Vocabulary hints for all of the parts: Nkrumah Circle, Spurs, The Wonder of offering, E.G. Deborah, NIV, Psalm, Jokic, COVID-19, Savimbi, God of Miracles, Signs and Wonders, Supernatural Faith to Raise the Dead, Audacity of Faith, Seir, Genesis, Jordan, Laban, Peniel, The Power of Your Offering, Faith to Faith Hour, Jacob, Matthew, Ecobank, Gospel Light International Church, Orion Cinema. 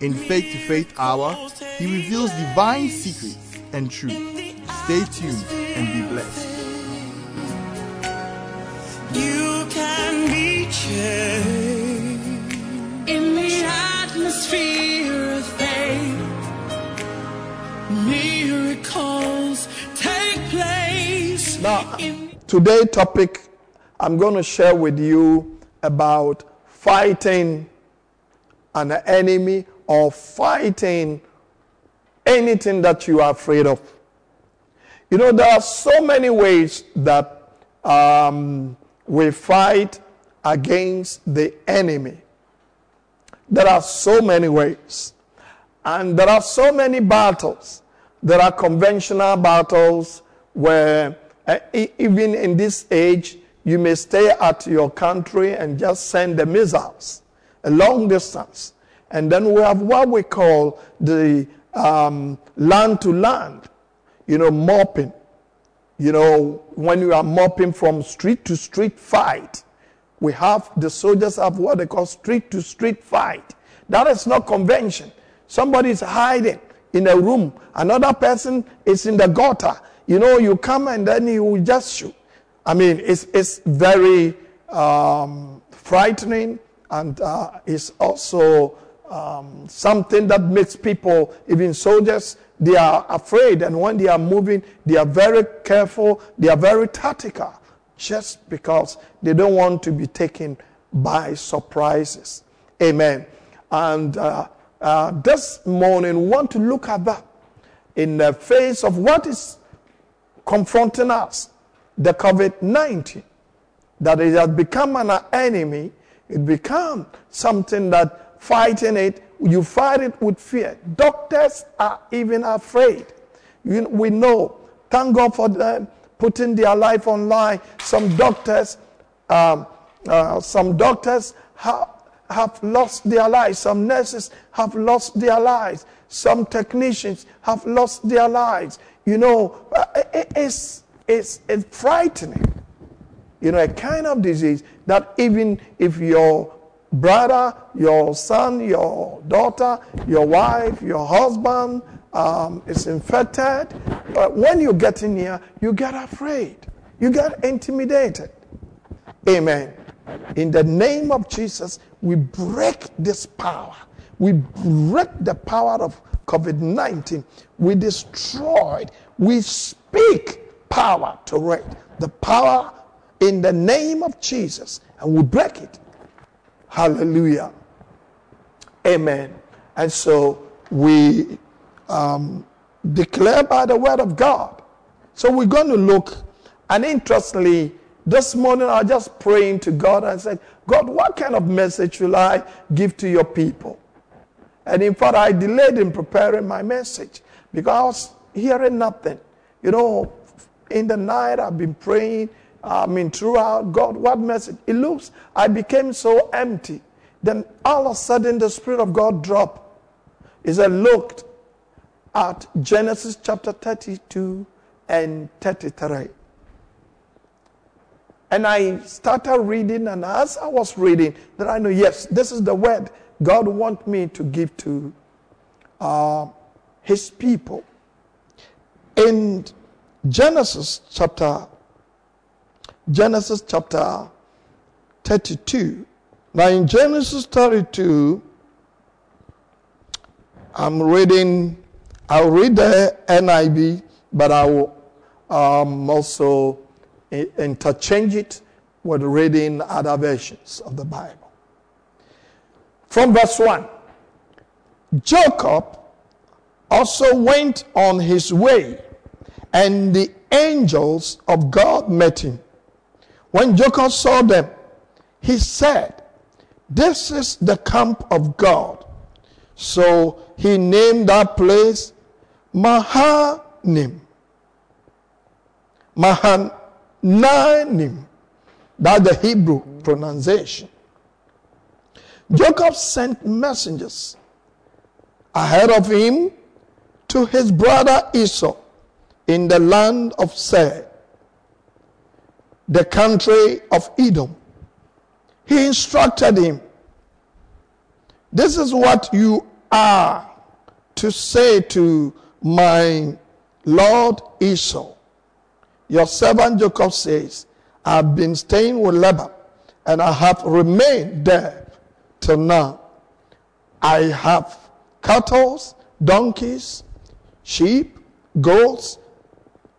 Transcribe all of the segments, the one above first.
In Faith to Faith Hour, he reveals divine secrets and truth. Stay tuned and be blessed. You can be changed in the atmosphere of faith. Miracles take place. Now, today's topic, I'm going to share with you about fighting an enemy or fighting anything that you are afraid of. You know, there are so many ways that we fight against the enemy. There are so many ways. And there are so many battles. There are conventional battles where even in this age, you may stay at your country and just send the missiles a long distance. And then we have what we call the land-to-land, mopping. When you are mopping from street to street fight, the soldiers have what they call street to street fight. That is not convention. Somebody is hiding in a room. Another person is in the gutter. You come and then you will just shoot. I mean, it's very frightening, and it's also something that makes people, even soldiers, they are afraid, and when they are moving, they are very careful, they are very tactical, just because they don't want to be taken by surprises. Amen. And this morning, we want to look at that in the face of what is confronting us, the COVID-19, that it has become an enemy. It becomes something that fighting it, you fight it with fear. Doctors are even afraid. We know. Thank God for them putting their life online. Some doctors have lost their lives. Some nurses have lost their lives. Some technicians have lost their lives. It's frightening. A kind of disease that even if your brother, your son, your daughter, your wife, your husband is infected, when you get in here, you get afraid. You get intimidated. Amen. In the name of Jesus, we break this power. We break the power of COVID-19. We destroy it. We speak power to reign. The power in the name of Jesus. And we break it. Hallelujah. Amen. And so we declare by the word of God. So we're going to look. And interestingly, this morning I was just praying to God and said, God, what kind of message should I give to your people? And in fact, I delayed in preparing my message because I was hearing nothing. In the night, I've been praying. Throughout, God, what message? It looks, I became so empty. Then all of a sudden, the Spirit of God dropped. He said, looked at Genesis chapter 32 and 33. And I started reading, and as I was reading, then I knew, yes, this is the word God wants me to give to his people. And Genesis chapter 32. Now in Genesis 32, I'll read the NIV, but I will also interchange it with reading other versions of the Bible. From verse 1, Jacob also went on his way, and the angels of God met him. When Jacob saw them, he said, this is the camp of God. So he named that place Mahanaim. Mahanaim. That's the Hebrew pronunciation. Jacob sent messengers ahead of him to his brother Esau in the land of Seir, the country of Edom. He instructed him, this is what you are to say to my lord Esau. Your servant Jacob says, I've been staying with Laban, and I have remained there till now. I have cattle, donkeys, sheep, goats,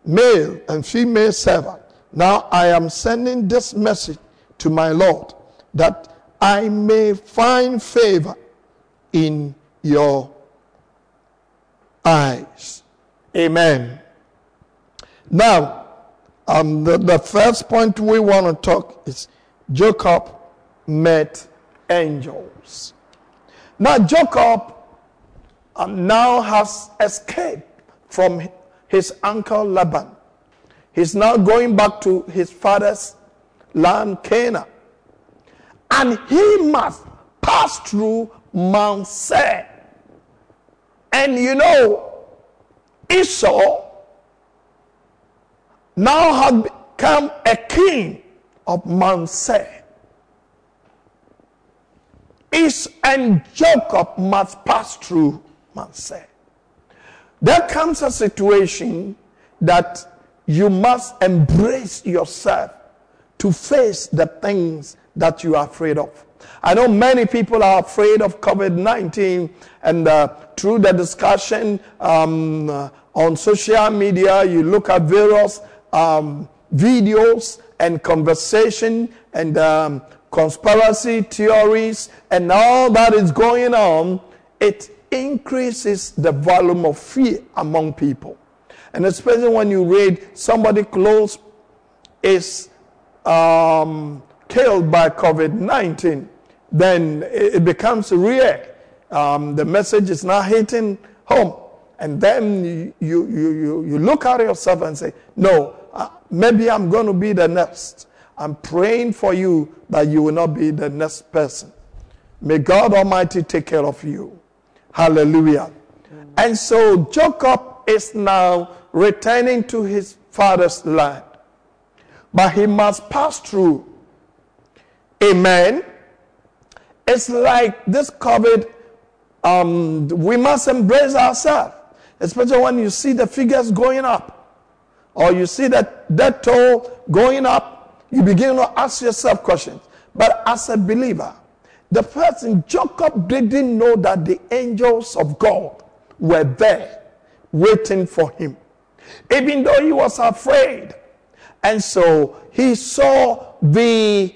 male and female servant. Now I am sending this message to my lord, that I may find favor in your eyes. Amen. Now, the first point we want to talk is Jacob met angels. Now, Jacob now has escaped from his uncle Laban. He's now going back to his father's land, Canaan. And he must pass through Mount Seir. And you know, Esau now had become a king of Mount Seir. Esau and Jacob must pass through Mount Seir. There comes a situation that you must embrace yourself to face the things that you are afraid of. I know many people are afraid of COVID-19, and through the discussion on social media, you look at various videos and conversation and conspiracy theories and all that is going on. It increases the volume of fear among people. And especially when you read somebody close is killed by COVID-19, then it becomes real. The message is not hitting home. And then you look at yourself and say, no, maybe I'm going to be the next. I'm praying for you that you will not be the next person. May God Almighty take care of you. Hallelujah. Amen. And so Jacob is now returning to his father's land. But he must pass through. Amen. It's like this COVID, we must embrace ourselves, especially when you see the figures going up or you see that death toll going up, you begin to ask yourself questions. But as a believer, the person, Jacob didn't know that the angels of God were there waiting for him, even though he was afraid. And so he saw the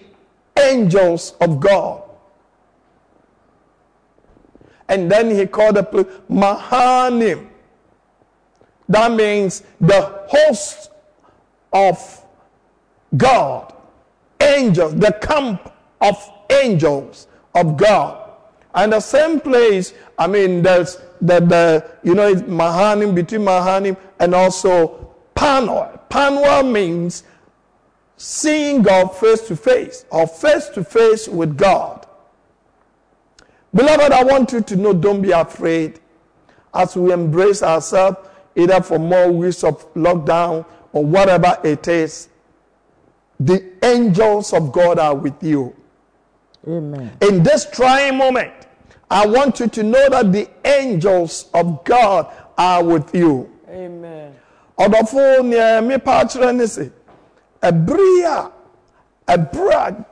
angels of God. And then he called the place Mahanaim. That means the host of God. Angels, the camp of angels of God. And the same place, I mean, there's it's Mahanaim, between Mahanaim and also Peniel. Peniel means seeing God face to face with God. Beloved, I want you to know, don't be afraid as we embrace ourselves, either for more weeks of lockdown or whatever it is. The angels of God are with you. Amen. In this trying moment, I want you to know that the angels of God are with you. Amen. Ebra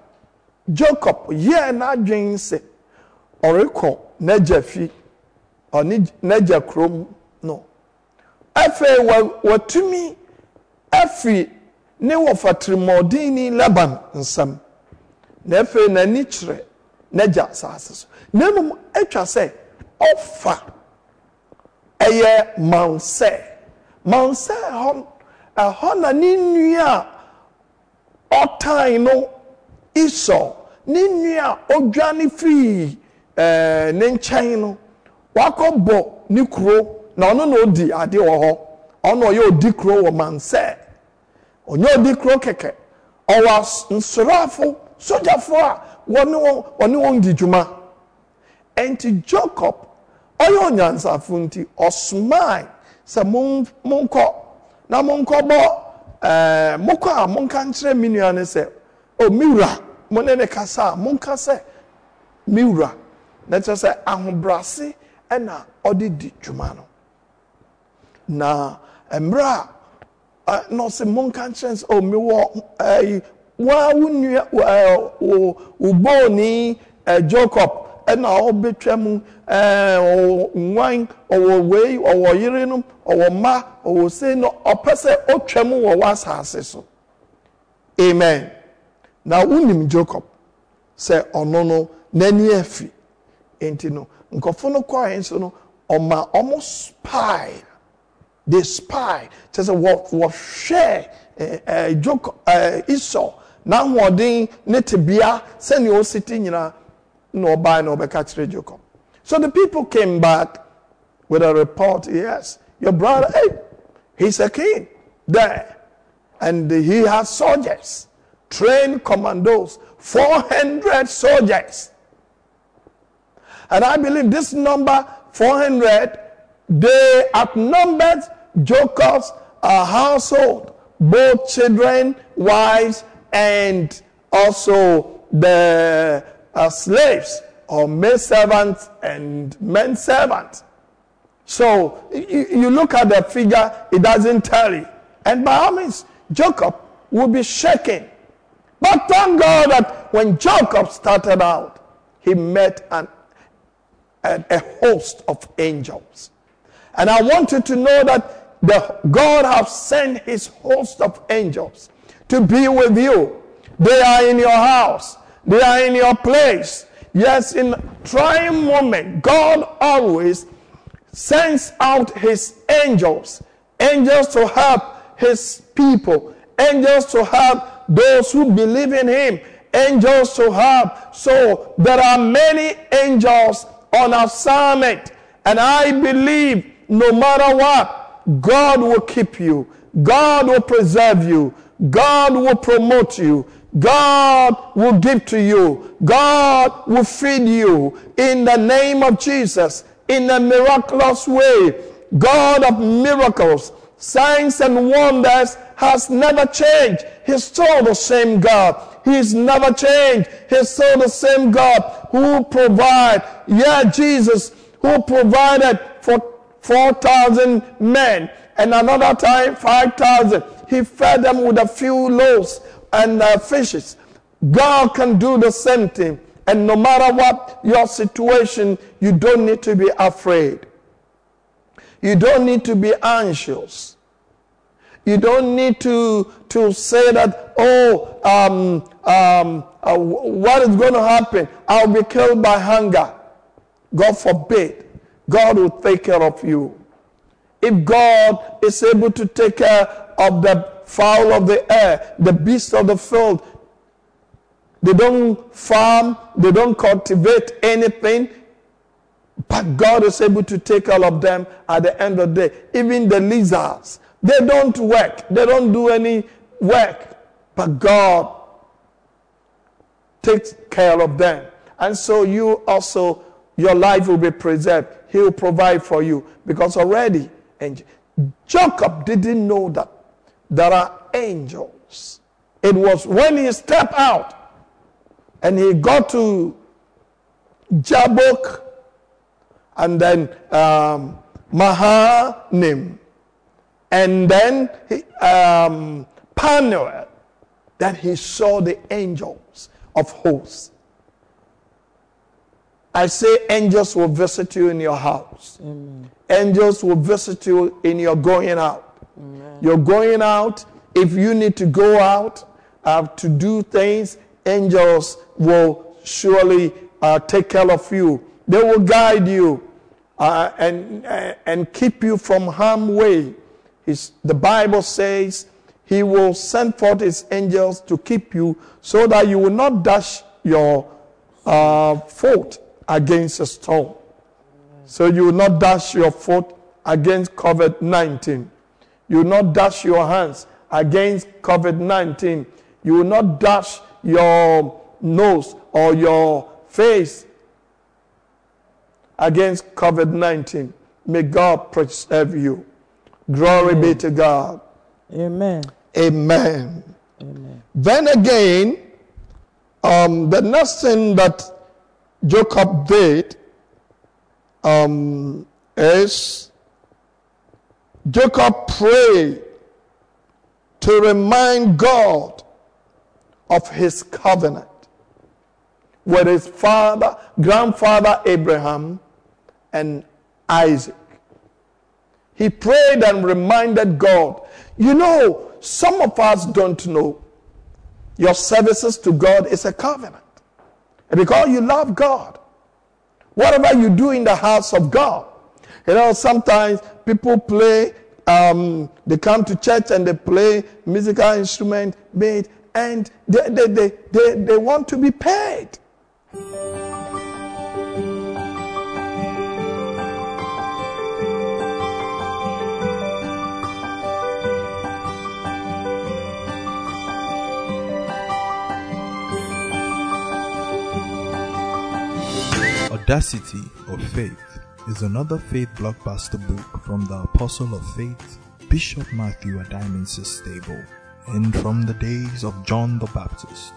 Jacob ye na dwen se oreko na jafi oni na jakrom no afa watumi afi ne wo fatrimodini Laban nsam na afa na ni kire na ja sasaso na mum etwa se ofa eye Mount Seir hon a hona ni nua Otaino Esau, Ninia, Ogani Free, Nenchaino, Wakobo ni kro na ono no di ade oho. Ono ye odi kro wo man se. Onye odi kro keke. Owa nsorafo sojafo a woni won di juma. Enti Jacob oyo nyansa funti osman se monko na monko bo moko a monka nkyere minuane se o miura monene kasa monka se miura na tse se ahobrase na odi di dwuma no na emra no se monka nkyere se o miwo wa wunue o boni Jacob na o betwam nwan o wei o yirenum o ma o se no opese otwam wo wasase so amen na unim Jacob se ono no nani afi enti no nkofo no kwa henso no o ma almost spy they spy says what share Jacob Esau na wodin netebia se ne o siti nyina no buy no be catch Jacob. So the people came back with a report. Yes, your brother, hey, he's a king there, and he has soldiers, trained commandos, 400 soldiers. And I believe this number 400, they outnumbered Jacob's household, both children, wives, and also the slaves or maid servants and men servants. So you look at the figure, it doesn't tell you. And by all means, Jacob will be shaken. But thank God that when Jacob started out, he met a host of angels. And I want you to know that God has sent his host of angels to be with you. They are in your house. They are in your place. Yes, in trying moment, God always sends out his angels. Angels to help his people. Angels to help those who believe in him. Angels to help. So there are many angels on assignment. And I believe no matter what, God will keep you. God will preserve you. God will promote you. God will give to you. God will feed you in the name of Jesus in a miraculous way. God of miracles, signs and wonders has never changed. He's still the same God. He's never changed. He's still the same God who provided. Yeah, Jesus who provided for 4,000 men and another time 5,000. He fed them with a few loaves and fishes. God can do the same thing. And no matter what your situation, you don't need to be afraid. You don't need to be anxious. You don't need to say that, what is going to happen? I'll be killed by hunger. God forbid. God will take care of you. If God is able to take care of the fowl of the air, the beasts of the field, they don't farm, they don't cultivate anything, but God is able to take all of them at the end of the day. Even the lizards, they don't work, they don't do any work, but God takes care of them. And so you also, your life will be preserved. He will provide for you, because already, and Jacob didn't know that there are angels. It was when he stepped out and he got to Jabbok and then Mahanaim and then Peniel that he saw the angels of hosts. I say angels will visit you in your house. Amen. Angels will visit you in your going out. Amen. You're going out. If you need to go out to do things, angels will surely take care of you. They will guide you and keep you from harm way. The Bible says he will send forth his angels to keep you so that you will not dash your foot against a stone. Amen. So you will not dash your foot against COVID-19. You will not dash your hands against COVID-19. You will not dash your nose or your face against COVID-19. May God preserve you. Glory be to God. Amen. Amen. Amen. Then again, the next thing that Jacob did is Jacob prayed to remind God of his covenant with his grandfather Abraham and Isaac. He prayed and reminded God. You know, some of us don't know your services to God is a covenant. And because you love God, whatever you do in the house of God, you know, sometimes people play, they come to church and they play musical instrument made, and they want to be paid. Audacity of Faith is another faith blockbuster book from the Apostle of Faith, Bishop Matthew Addae-Mensah's stable, and from the days of John the Baptist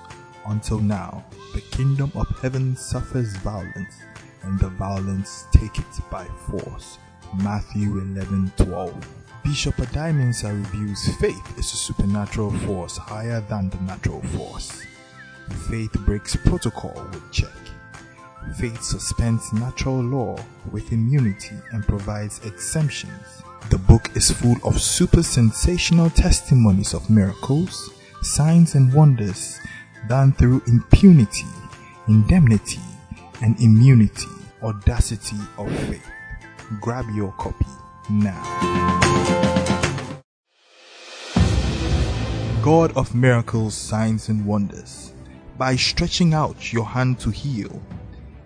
until now, the kingdom of heaven suffers violence, and the violence take it by force. Matthew 11:12. Bishop Addae-Mensah reveals faith is a supernatural force higher than the natural force. Faith breaks protocol with check. Faith suspends natural law with immunity and provides exemptions. The book is full of super sensational testimonies of miracles, signs and wonders done through impunity, indemnity, and immunity. Audacity of Faith. Grab your copy now. God of Miracles, Signs and Wonders. By stretching out your hand to heal,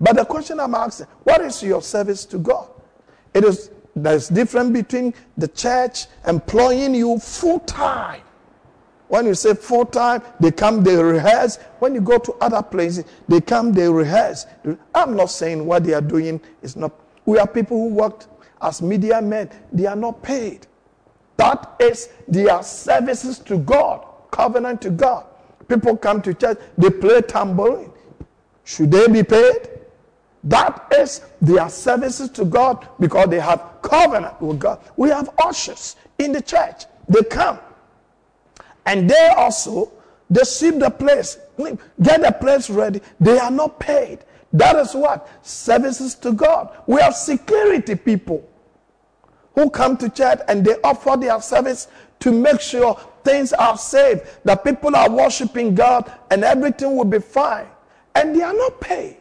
But the question I'm asking, what is your service to God? There's difference between the church employing you full-time. When you say full-time, they come, they rehearse. When you go to other places, they come, they rehearse. I'm not saying what they are doing is not. We are people who worked as media men. They are not paid. That is their services to God, covenant to God. People come to church, they play tambourine. Should they be paid? That is their services to God because they have covenant with God. We have ushers in the church. They come. And they also, they sweep the place, get the place ready. They are not paid. That is what? Services to God. We have security people who come to church and they offer their service to make sure things are safe, that people are worshiping God and everything will be fine. And they are not paid,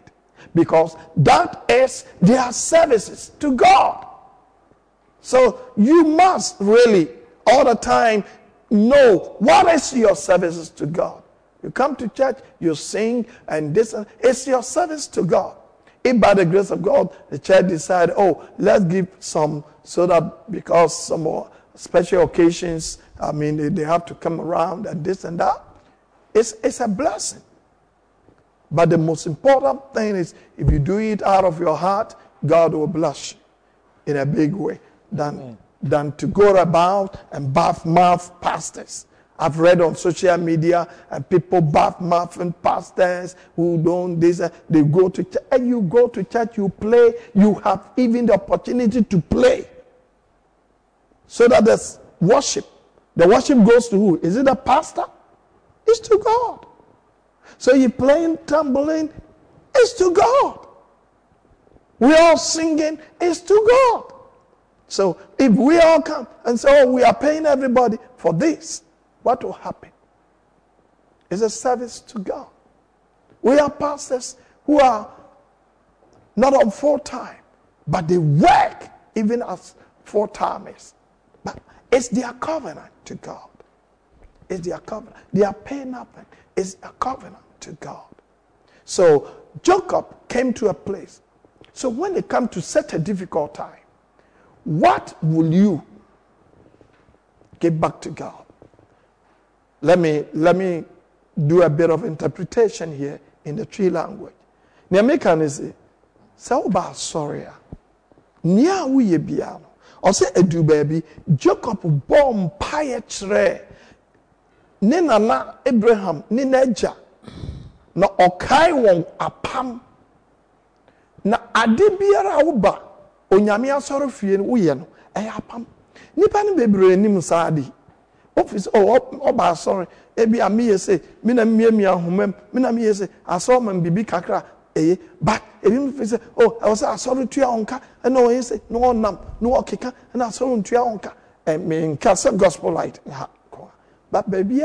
because that is their services to God. So you must really all the time know what is your services to God. You come to church, you sing, and this is your service to God. If by the grace of God, the church decide, oh, let's give some so that because some more special occasions, I mean, they have to come around and this and that. It's a blessing. But the most important thing is if you do it out of your heart, God will bless you in a big way than to go about and badmouth pastors. I've read on social media and people badmouthing pastors who don't this. They go to church, and you go to church, you play. You have even the opportunity to play. So that there's worship. The worship goes to who? Is it the pastor? It's to God. So you're playing, tumbling, it's to God. We're all singing, it's to God. So if we all come and say, oh, we are paying everybody for this, what will happen? It's a service to God. We are pastors who are not on full time, but they work even as full timers. But it's their covenant to God. It's their covenant. They are paying nothing. It's a covenant to God. So Jacob came to a place. So when they come to such a difficult time, what will you give back to God? Let me do a bit of interpretation here in the tree language. The American is Sauba Soria. Nia Uye Biano. Or say Edu baby, Jacob bomb piatre. Ne nana Abraham ne neja na okai won apam na ade biara uba onyame asoro fie no ye no e apam nipa ne bebre nim saadi office oba asoro e bia me ye say me na miami ahomam me na me ye say asoro man bibi kakra eye but e bi me say oh I was asoro tua onka no ye say no nam no okeka na asoro tua onka e me nka say gospel light but baby,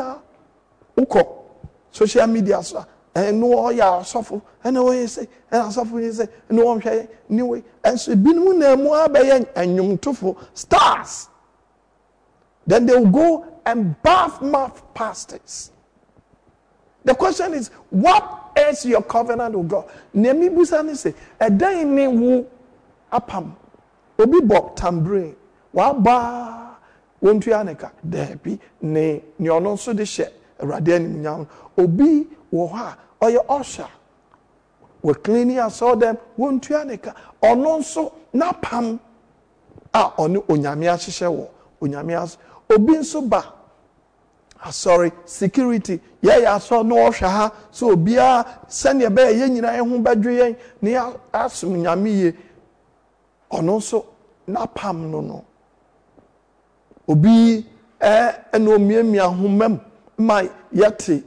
uko social media so and no all ya suffer and no way say and I suffer you say no one share new way and so bin mu na mu abaye anyumtofo stars then they will go and badmouth pastors. The question is, what is your covenant with God? Nemi busani say e dan ni wo apam obi bob tambre wa ba won't you aneka there be ne nyonon so de share radian nyam obi wo ha or your usher we cleaning I saw them won't you aneka onon so na pam a onu onyame ahye wo onyame as obi nso ba sorry security ye ya so no ohwe ha so obi a send ye be ye nyina ye ho badwe yen ne asum nyame ye onon so na pam no obi no miamia homam mai yate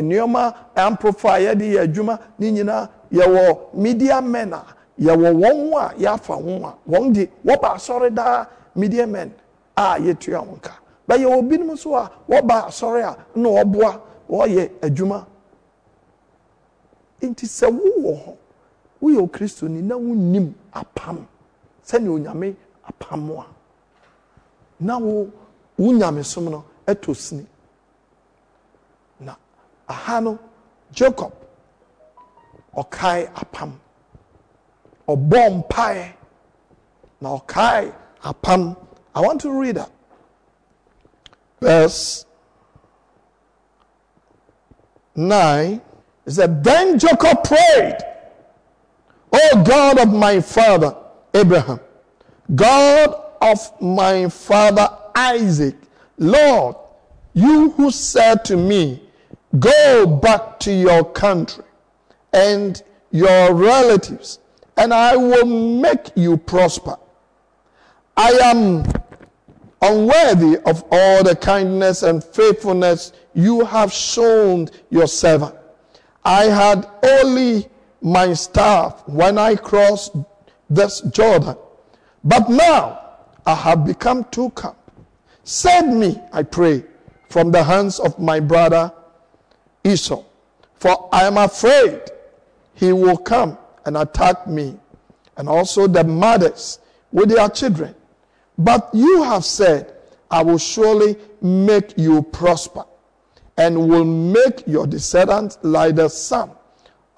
nioma amplify ye de adwuma ni nyina ye wo media men a ye wo won a ye afa won a won de wo ba asore da media men a ye tua wonka ba ye obi no so a wo ba asore a no oboa wo ye adwuma inti se wo ho wo ye Kristo ni na wonnim apam se ne onyame apam a na wo unyame som no etosini na ahano Jacob okai apam obom pae na okai apam. I want to read that verse 9. It said, then Jacob prayed, O God of my father Abraham, God of my father Isaac, Lord, you who said to me, go back to your country and your relatives, and I will make you prosper. I am unworthy of all the kindness and faithfulness you have shown your servant. I had only my staff when I crossed this Jordan, but now I have become too calm. Save me, I pray, from the hands of my brother Esau, for I am afraid he will come and attack me, and also the mothers with their children. But you have said, I will surely make you prosper, and will make your descendants like the sand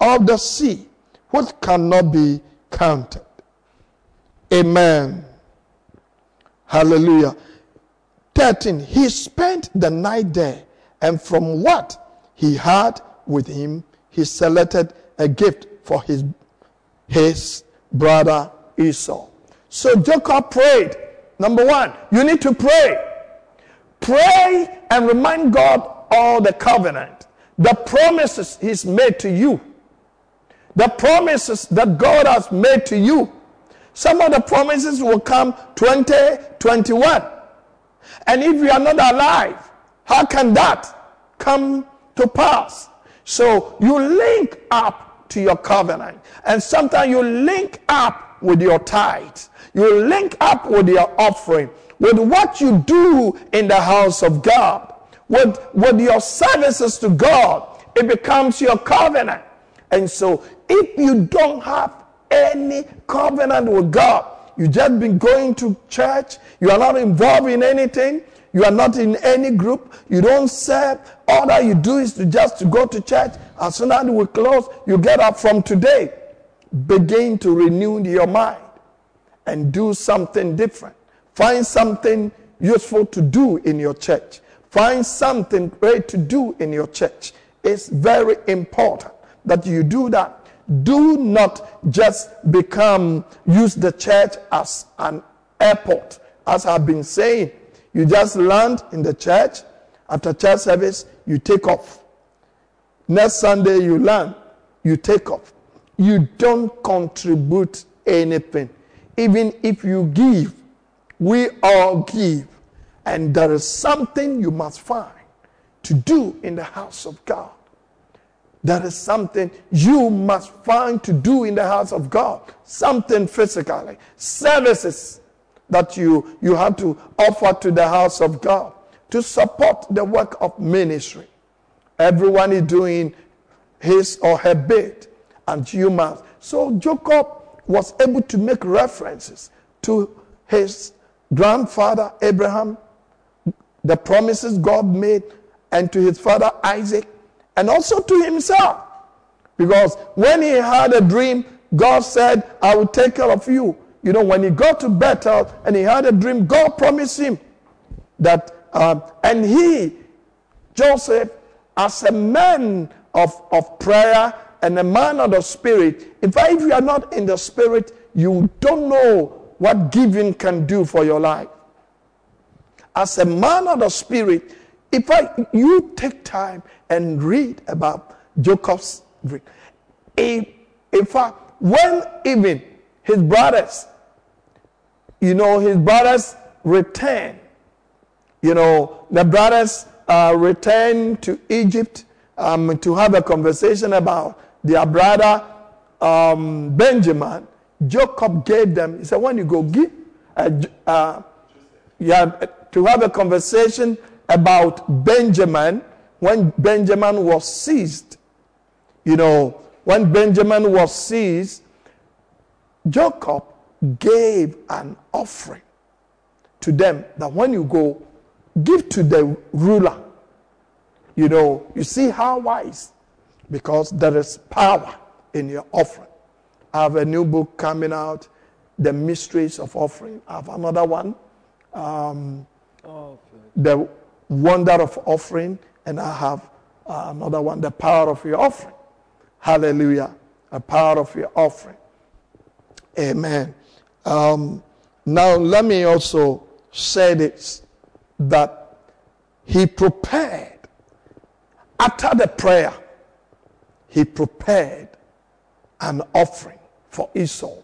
of the sea, which cannot be counted. Amen. Hallelujah. 13, he spent the night there, and from what he had with him, he selected a gift for his brother Esau. So Jacob prayed. Number one, you need to pray. Pray and remind God all the covenant, the promises he's made to you, the promises that God has made to you. Some of the promises will come 2021. And if you are not alive, how can that come to pass? So you link up to your covenant. And sometimes you link up with your tithes. You link up with your offering, with what you do in the house of God, with your services to God. It becomes your covenant. And so if you don't have any covenant with God, you just been going to church, you are not involved in anything, you are not in any group, you don't serve, all that you do is to just to go to church. As soon as we close, you get up. From today, begin to renew your mind and do something different. Find something useful to do in your church. Find something great to do in your church. It's very important that you do that. Do not just use the church as an airport. As I've been saying, you just land in the church. After church service, you take off. Next Sunday, you land, you take off. You don't contribute anything. Even if you give, we all give. And there is something you must find to do in the house of God. That is something you must find to do in the house of God. Something physically. Services that you have to offer to the house of God to support the work of ministry. Everyone is doing his or her bit, and you must. So Jacob was able to make references to his grandfather Abraham, the promises God made, and to his father Isaac, and also to himself. Because when he had a dream, God said, I will take care of you. You know, when he got to Bethel and he had a dream, God promised him that, and he, Joseph, as a man of prayer and a man of the spirit, in fact, if you are not in the spirit, you don't know what giving can do for your life. As a man of the spirit, in fact, you take time and read about Jacob's dream. In fact, when even his brothers returned. You know, the brothers returned to Egypt to have a conversation about their brother Benjamin. Jacob gave them, he said, when you go give, to have a conversation about Benjamin, when Benjamin was seized. You know, when Benjamin was seized, Jacob gave an offering to them that when you go, give to the ruler. You know, you see how wise, because there is power in your offering. I have a new book coming out, The Mysteries of Offering. I have another one, The Wonder of Offering, and I have another one, The Power of Your Offering. Hallelujah. The Power of Your Offering. Amen. Now, let me also say this, that he prepared. After the prayer, he prepared an offering for Esau.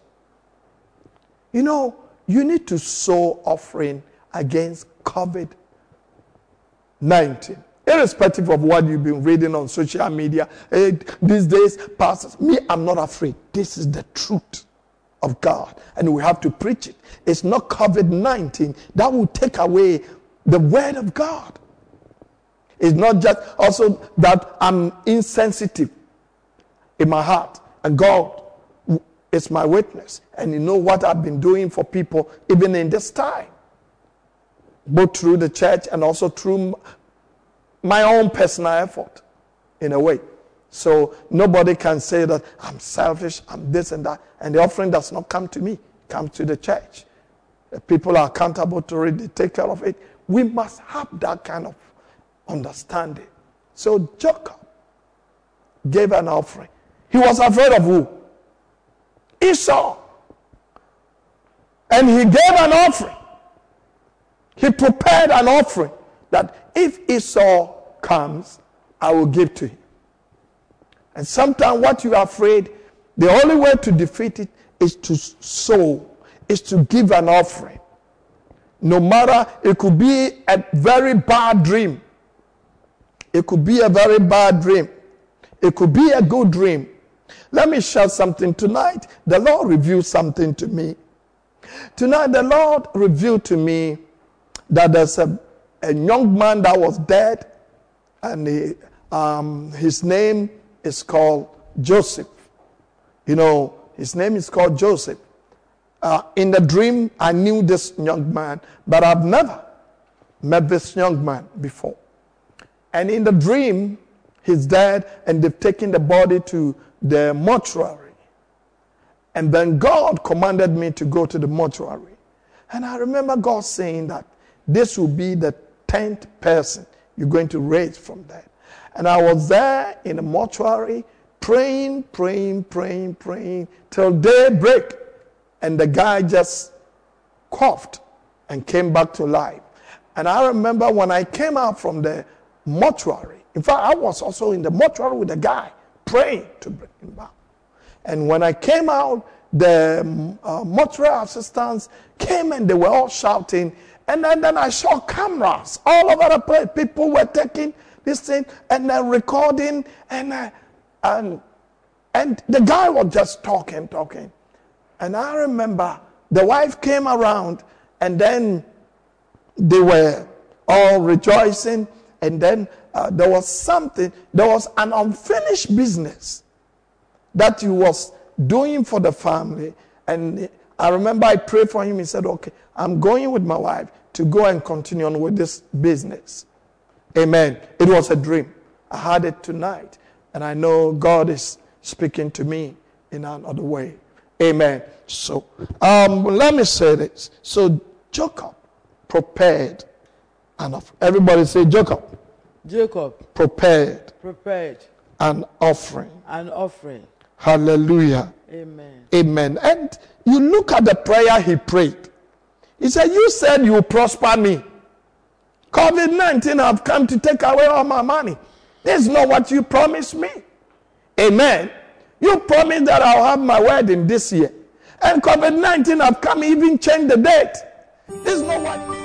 You know, you need to sow offering against COVID-19. Irrespective of what you've been reading on social media, these days, pastors, me, I'm not afraid. This is the truth of God, and we have to preach it. It's not COVID-19 that will take away the word of God. It's not just also that I'm insensitive in my heart, and God is my witness, and you know what I've been doing for people even in this time, both through the church and also through my own personal effort, in a way. So nobody can say that I'm selfish, I'm this and that, and the offering does not come to me, it comes to the church. People are accountable to it. They take care of it. We must have that kind of understanding. So Jacob gave an offering. He was afraid of who? Esau. And he gave an offering. He prepared an offering that if Esau comes, I will give to him. And sometimes what you are afraid, the only way to defeat it is to sow, is to give an offering. No matter, it could be a very bad dream. It could be a very bad dream. It could be a good dream. Let me share something tonight. The Lord revealed something to me. Tonight the Lord revealed to me that there's a young man that was dead, and his name is called Joseph. You know, his name is called Joseph. In the dream, I knew this young man, but I've never met this young man before. And in the dream, he's dead, and they've taken the body to the mortuary. And then God commanded me to go to the mortuary. And I remember God saying that this will be the 10th person you're going to raise from that. And I was there in the mortuary praying till daybreak. And the guy just coughed and came back to life. And I remember when I came out from the mortuary, in fact, I was also in the mortuary with the guy praying to bring him back. And when I came out, the mortuary assistants came and they were all shouting. And then I saw cameras all over the place. People were taking this thing and then recording. And the guy was just talking. And I remember the wife came around and then they were all rejoicing. And then there was an unfinished business that he was doing for the family. And I remember I prayed for him. He said, okay, I'm going with my wife to go and continue on with this business. Amen. It was a dream. I had it tonight. And I know God is speaking to me in another way. Amen. So, let me say this. So, Jacob prepared an offering. Everybody say, Jacob. Jacob. Prepared. An offering. An offering. Hallelujah. Amen. And you look at the prayer he prayed. He said, you said you prosper me. COVID-19 have come to take away all my money. This is not what you promised me. Amen. You promised that I'll have my wedding this year. And COVID-19 have come even change the date. This is not what...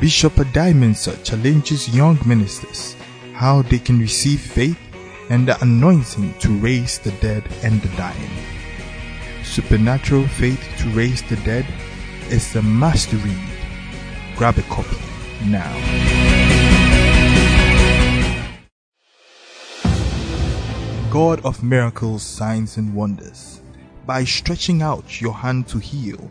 Bishop Addae-Mensah challenges young ministers how they can receive faith and the anointing to raise the dead and the dying. Supernatural Faith to Raise the Dead is a must-read. Grab a copy now. God of Miracles, Signs and Wonders, by stretching out your hand to heal,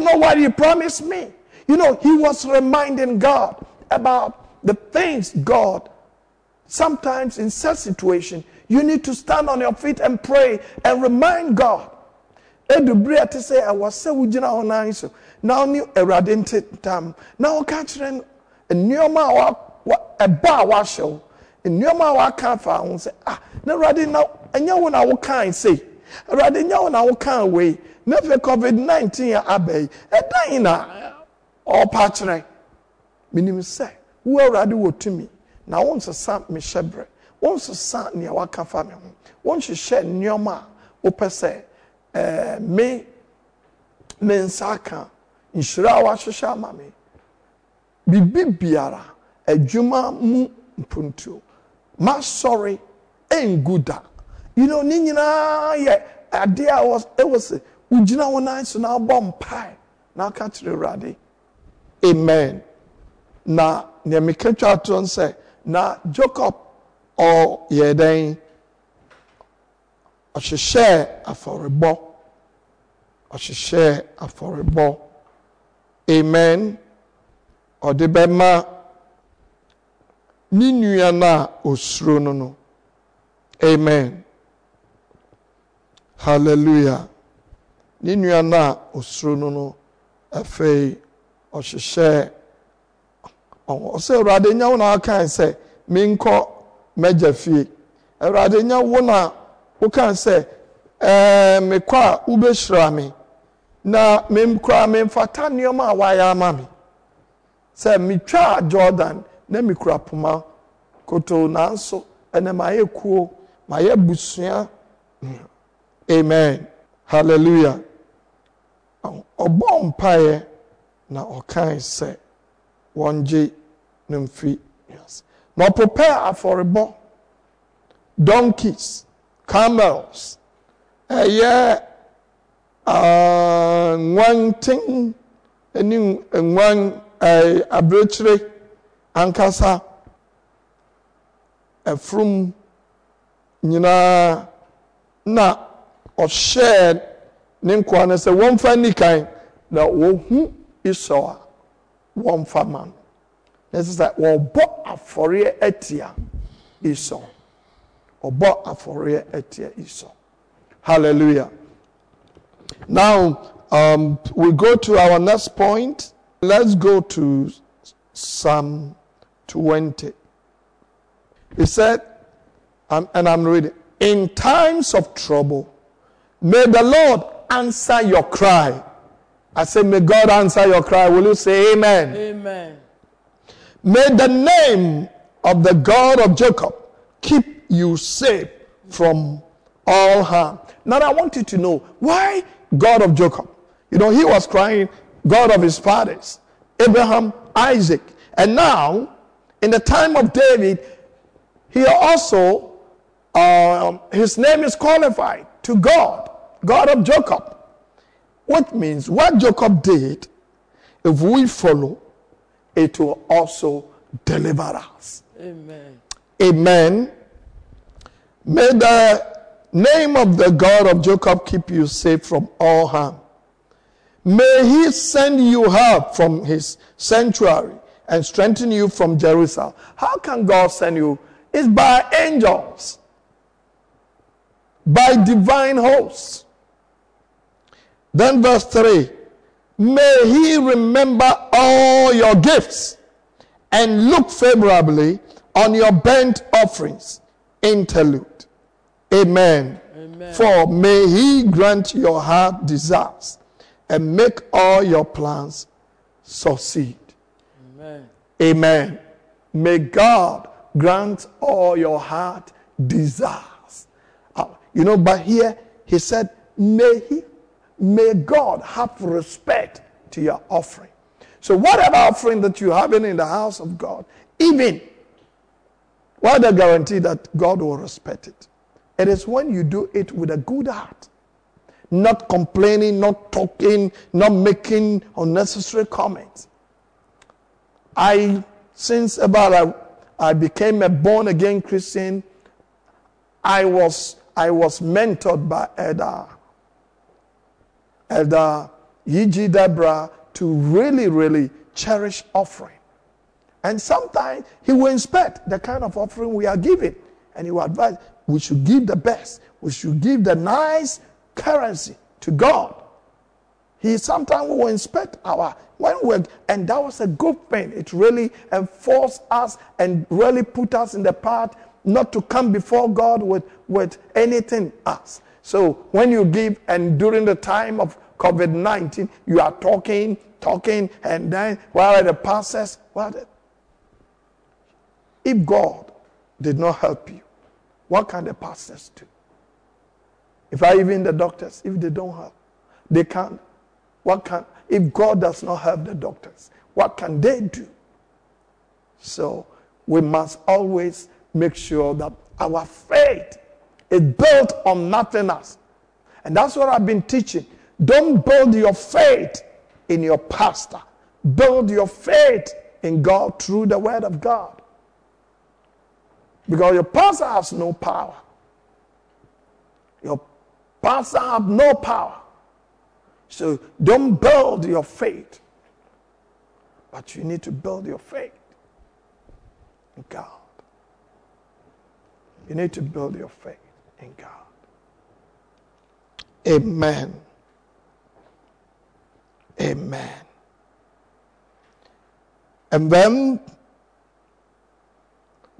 Not what he promised me. You know, he was reminding God about the things God, sometimes in such situation, you need to stand on your feet and pray and remind God. Never COVID-19 abbey, a diner or patron. Minim say, who already would to me. Now, once a son, me shebre, once a son near Waka family, once you shed near ma, opa say, me, mensaka, inshrawa shashamami, bibibiara, a juma mu puntu, ma sorry, ain't good. You know, Nina, yeah, idea was, it was. Ujina wona so na bom pai na ka kire urade amen na ne me ka twa to say na Jacob or yeden o share aforebo amen o de be ma ni nua na osuro no amen hallelujah Ninuana Osruno Afe or she share or say Radena can say Minko Major Fee. A Radena wona who can say me qua ube shrami na mem cra mem fatanioma waya mami. Say me cha Jordan nemi crapuma koto nanso and my kuo my busia amen. Hallelujah. Obon paye na okan se wonje nemfi yes na prepare for a donkeys camels one thing any one abrechre ankasa from nyina na or shared name kwana say one funny kind na wo hu Esau one farmer this is that wo bo afore etia Esau obo afore etia Esau hallelujah now we go to our next point. Let's go to Psalm 20. It said and I'm reading, in times of trouble may the Lord answer your cry. I say, may God answer your cry. Will you say amen? Amen. May the name of the God of Jacob keep you safe from all harm. Now I want you to know, why God of Jacob? You know, he was crying, God of his fathers, Abraham, Isaac. And now, in the time of David, he also, his name is qualified to God. God of Jacob. What means what Jacob did, if we follow, it will also deliver us. Amen. Amen. May the name of the God of Jacob keep you safe from all harm. May he send you help from his sanctuary and strengthen you from Jerusalem. How can God send you? It's by angels. By divine hosts. Then verse 3. May he remember all your gifts and look favorably on your burnt offerings. Interlude. Amen. Amen. For may he grant your heart desires and make all your plans succeed. Amen. Amen. May God grant all your heart desires. You know, but here he said, may he may God have respect to your offering. So whatever offering that you have in the house of God, even what the guarantee that God will respect it. It is when you do it with a good heart. Not complaining, not talking, not making unnecessary comments. Since I became a born-again Christian, I was mentored by Elder E.G. Deborah to really, really cherish offering. And sometimes he will inspect the kind of offering we are giving. And he will advise, we should give the best. We should give the nice currency to God. He sometimes will inspect our and that was a good thing. It really enforced us and really put us in the path not to come before God with anything else. So when you give, and during the time of COVID-19, you are talking, and then while the process, if God did not help you, what can the pastors do? Even the doctors, if they don't help, they can't. If God does not help the doctors, what can they do? So we must always make sure that our faith is built on nothing else. And that's what I've been teaching. Don't build your faith in your pastor. Build your faith in God through the word of God. Because your pastor has no power. Your pastor has no power. So don't build your faith. But you need to build your faith in God. You need to build your faith in God. Amen. Amen. And then,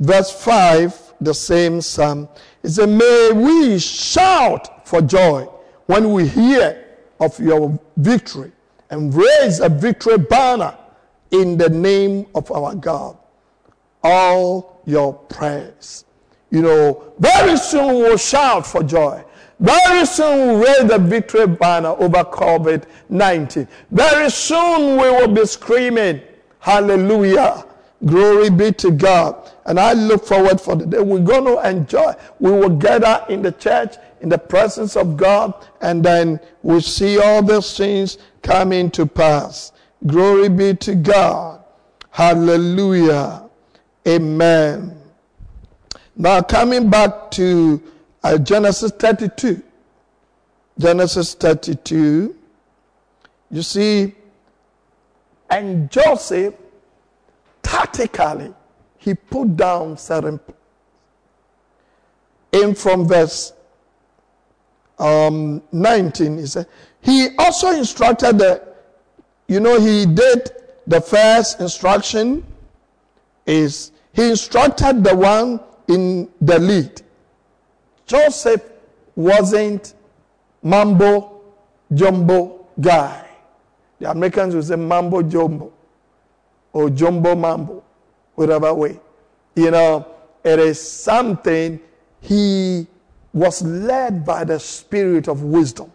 verse 5, the same psalm, it says, may we shout for joy when we hear of your victory and raise a victory banner in the name of our God. All your prayers. You know, very soon we'll shout for joy. Very soon we'll raise the victory banner over COVID-19. Very soon we will be screaming, hallelujah, glory be to God. And I look forward for the day we're going to enjoy. We will gather in the church, in the presence of God, and then we'll see all those things coming to pass. Glory be to God. Hallelujah. Amen. Now coming back to Genesis 32. Genesis 32. You see, and Joseph, tactically, he put down certain. And from verse 19, he said, he also instructed he did the first instruction is, he instructed the one in the lead. Joseph wasn't mambo jumbo guy. The Americans would say mambo jumbo or jumbo mambo, whatever way. You know, it is something he was led by the spirit of wisdom.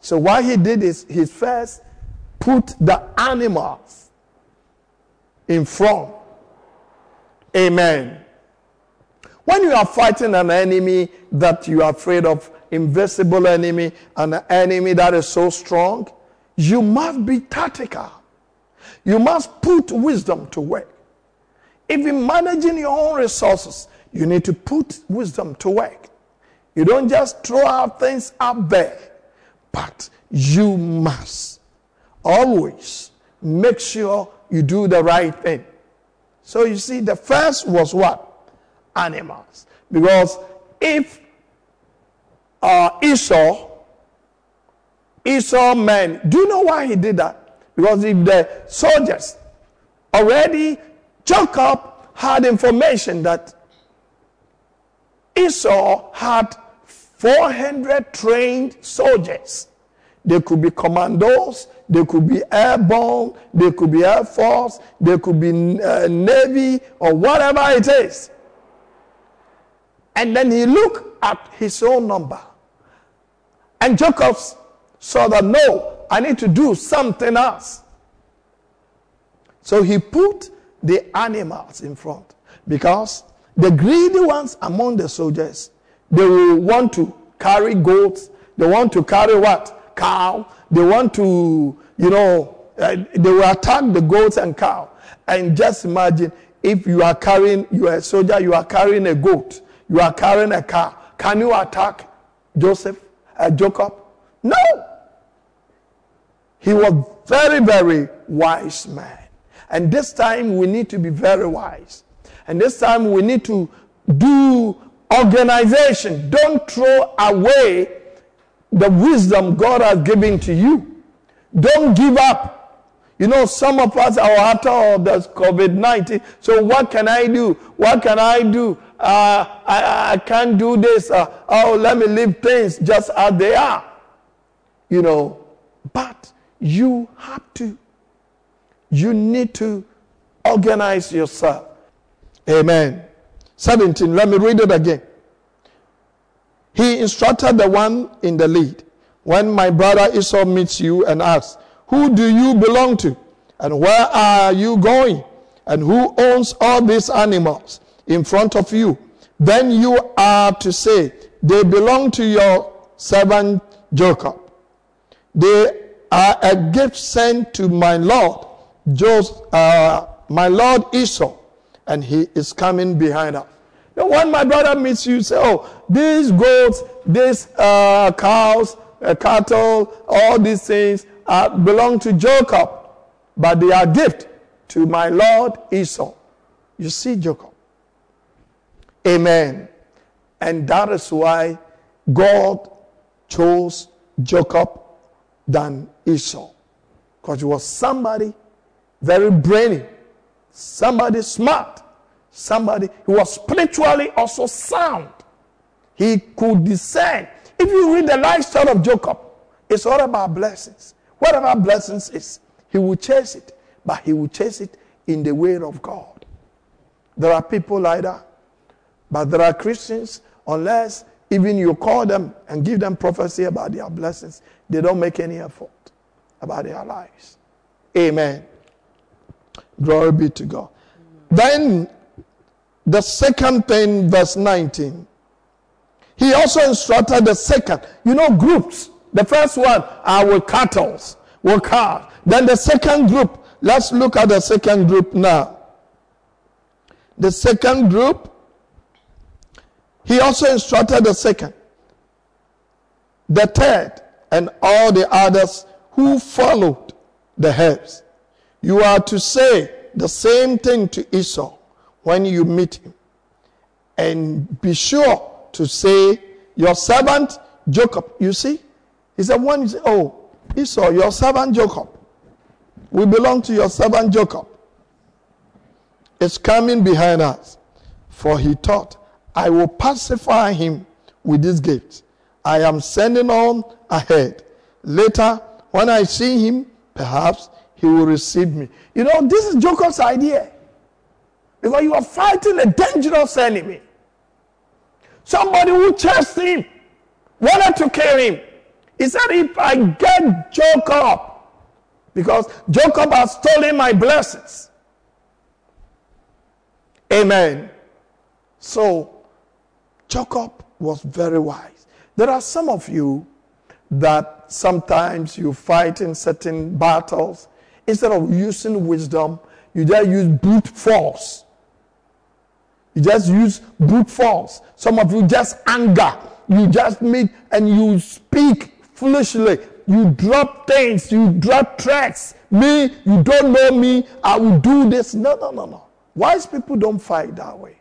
So what he did is he first put the animals in front. Amen. When you are fighting an enemy that you are afraid of, invisible enemy, an enemy that is so strong, you must be tactical. You must put wisdom to work. If you're managing your own resources, you need to put wisdom to work. You don't just throw out things out there, but you must always make sure you do the right thing. So you see, the first was what? Animals. Because if Esau men, do you know why he did that? Because if the soldiers already, Jacob had information that Esau had 400 trained soldiers. They could be commandos, they could be airborne, they could be air force, they could be navy or whatever it is. And then he looked at his own number. And Jacob saw that, no, I need to do something else. So he put the animals in front, because the greedy ones among the soldiers, they will want to carry goats, they want to carry what? Cow. They want to, they will attack the goats and cow. And just imagine if you are a soldier, you are carrying a goat, you are carrying a cow. Can you attack Jacob? No. He was very, very wise man. And this time we need to be very wise. And this time we need to do organization. Don't throw away the wisdom God has given to you. Don't give up. Some of us are after all this COVID-19. So what can I do? What can I do? I can't do this. Let me leave things just as they are. But you have to. You need to organize yourself. Amen. 17, let me read it again. He instructed the one in the lead. When my brother Esau meets you and asks, who do you belong to? And where are you going? And who owns all these animals in front of you? Then you are to say, they belong to your servant Jacob. They are a gift sent to my Lord, my Lord Esau, and he is coming behind us. When my brother meets you, say, oh, these goats, these cows, cattle, all these things belong to Jacob, but they are gift to my Lord Esau. You see Jacob. Amen. And that is why God chose Jacob than Esau, because he was somebody very brainy, somebody smart, somebody who was spiritually also sound. He could discern. If you read the lifestyle of Jacob, it's all about blessings. Whatever blessings is, he will chase it, but he will chase it in the way of God. There are people like that, but there are Christians, unless even you call them and give them prophecy about their blessings, they don't make any effort about their lives. Amen. Glory be to God. Then, the second thing, verse 19. He also instructed the second. Groups. The first one are with cattle, with cows. Then the second group. Let's look at the second group now. The second group. He also instructed the second, the third, and all the others who followed the herds. You are to say the same thing to Esau when you meet him. And be sure to say, your servant Jacob. You see? He said, when you say, oh, Esau, your servant Jacob. We belong to your servant Jacob. It's coming behind us. For he thought, I will pacify him with this gift. I am sending on ahead. Later, when I see him, perhaps he will receive me. This is Jacob's idea. Because you are fighting a dangerous enemy. Somebody who chased him, wanted to kill him. He said, if I get Jacob, because Jacob has stolen my blessings. Amen. So, Jacob was very wise. There are some of you that sometimes you fight in certain battles. Instead of using wisdom, you just use brute force. You just use brute force. Some of you just anger. You just meet and you speak foolishly. You drop things. You drop threats. Me, you don't know me. I will do this. No. Wise people don't fight that way.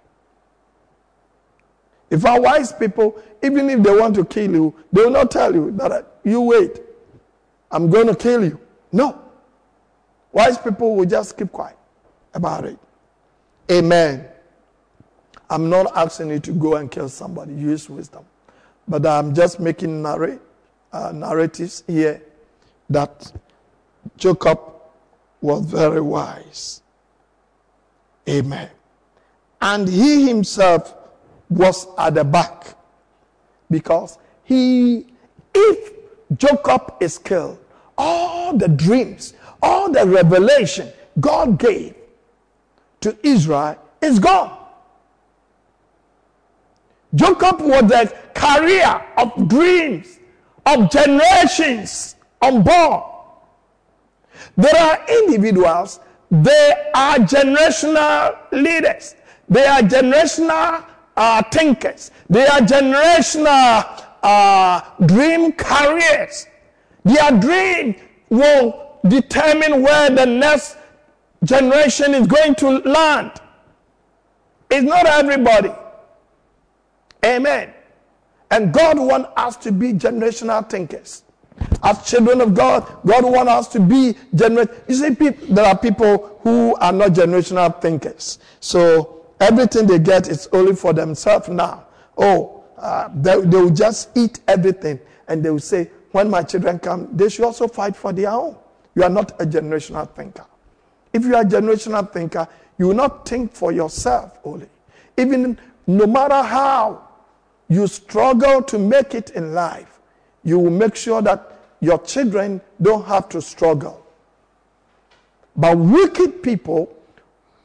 If our wise people, even if they want to kill you, they will not tell you that you wait. I'm going to kill you. No. Wise people will just keep quiet about it. Amen. I'm not asking you to go and kill somebody. Use wisdom. But I'm just making narratives here that Jacob was very wise. Amen. And he himself was at the back, because he If Jacob is killed, all the dreams, all the revelation God gave to Israel is gone. Jacob was the carrier of dreams, of generations unborn. There are individuals, they are generational leaders, they are generational thinkers, they are generational dream carriers. Their dream will determine where the next generation is going to land. It's not everybody. Amen. And God wants us to be generational thinkers. As children of God, God wants us to be generational. You see, there are people who are not generational thinkers. So everything they get is only for themselves now. They will just eat everything. And they will say, when my children come, they should also fight for their own. You are not a generational thinker. If you are a generational thinker, you will not think for yourself only. Even no matter how you struggle to make it in life, you will make sure that your children don't have to struggle. But wicked people,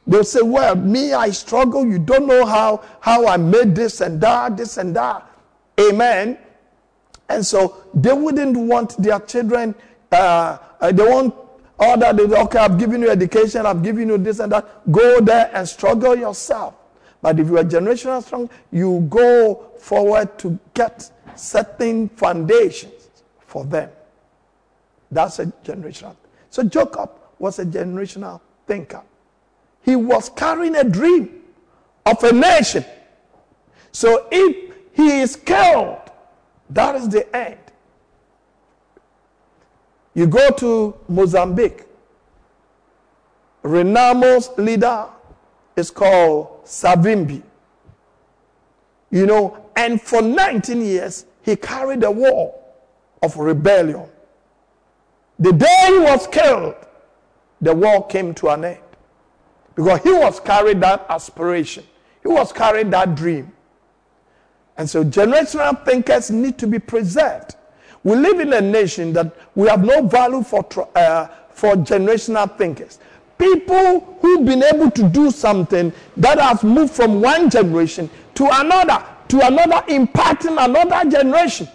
they'll say, well, me, I struggle. You don't know how I made this and that. Amen. And so they wouldn't want their children, they want all that. Okay, I've given you education. I've given you this and that. Go there and struggle yourself. But if you are generational strong, you go forward to get certain foundations for them. That's a generational. So Jacob was a generational thinker. He was carrying a dream of a nation. So if he is killed, that is the end. You go to Mozambique. Renamo's leader is called Savimbi. You know, and for 19 years, he carried the war of rebellion. The day he was killed, the war came to an end. Because he was carrying that aspiration. He was carrying that dream. And so generational thinkers need to be preserved. We live in a nation that we have no value for generational thinkers. People who've been able to do something that has moved from one generation to another, impacting another generation.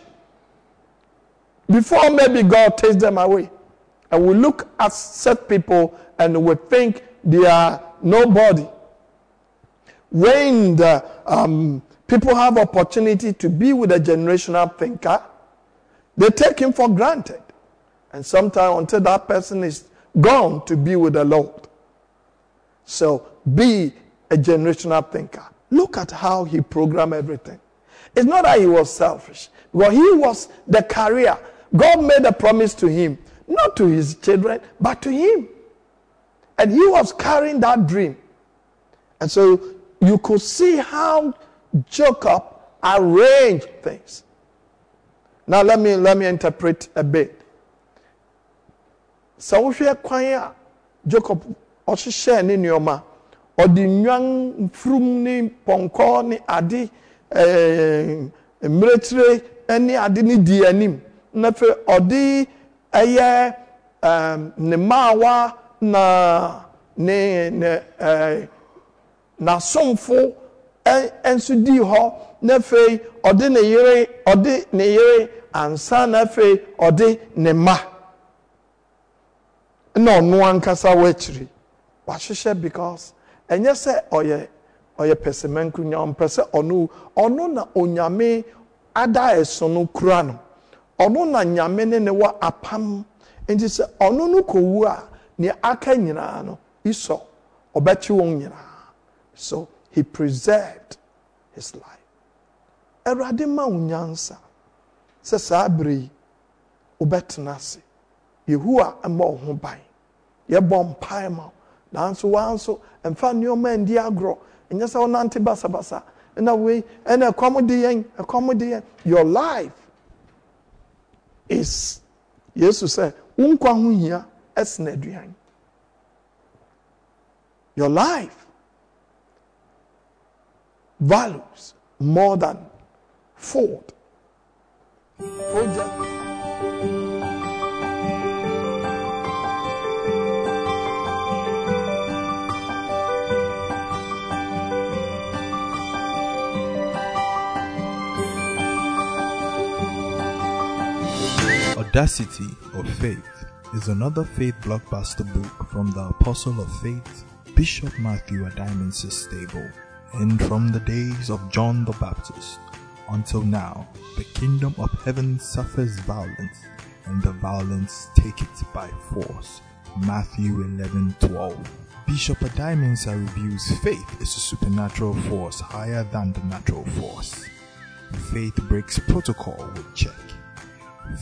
Before maybe God takes them away. And we look at such people and we think they are nobody. When the people have opportunity to be with a generational thinker, they take him for granted. And sometimes until that person is gone to be with the Lord. So be a generational thinker. Look at how he programmed everything. It's not that he was selfish. Well, he was the carrier. God made a promise to him, not to his children, but to him. And he was carrying that dream. And so you could see how Jacob arranged things. Now let me interpret a bit. So if you acquire Jacob, Oshisha ni nyoma, Odinyan from ni Ponko ni adi military ni adi ni dianim. Nafe odi aye ne mawa na na somfo ensu di ho na fei ode ne yere ansa na fei ode ne ma no no ankasa wachiri wahwehye because enye se oye pesimenku nyam pese onu na onyame ada eso no kura no onu na nyame ne wa apam enti se onu no kowu a ne aka nyina no Esau obachi won nyina. So he preserved his life. Erade ma unyansa se sabri obetnase Yehua amọ ho ban ye bom pai ma nanso wanso emfa nneoma ndi agro enye se onante basa basa na we ena komodi yen your life is Jesus said unkwa ho hia as na aduan. Your life values more than food. Audacity of Faith is another faith blockbuster book from the Apostle of Faith, Bishop Matthew Addae-Mensah's stable. And from the days of John the Baptist until now, the kingdom of heaven suffers violence, and the violence take it by force. Matthew 11:12. Bishop Addae-Mensah reviews faith is a supernatural force higher than the natural force. Faith breaks protocol with check.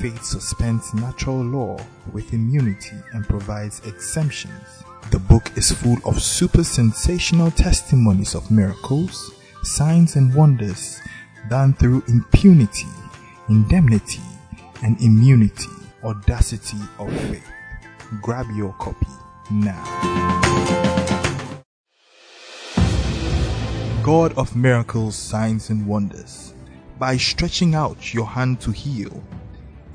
Faith suspends natural law with immunity and provides exemptions. The book is full of super sensational testimonies of miracles, signs and wonders done through impunity, indemnity, and immunity. Audacity of Faith. Grab your copy now. God of Miracles, Signs and Wonders. By stretching out your hand to heal,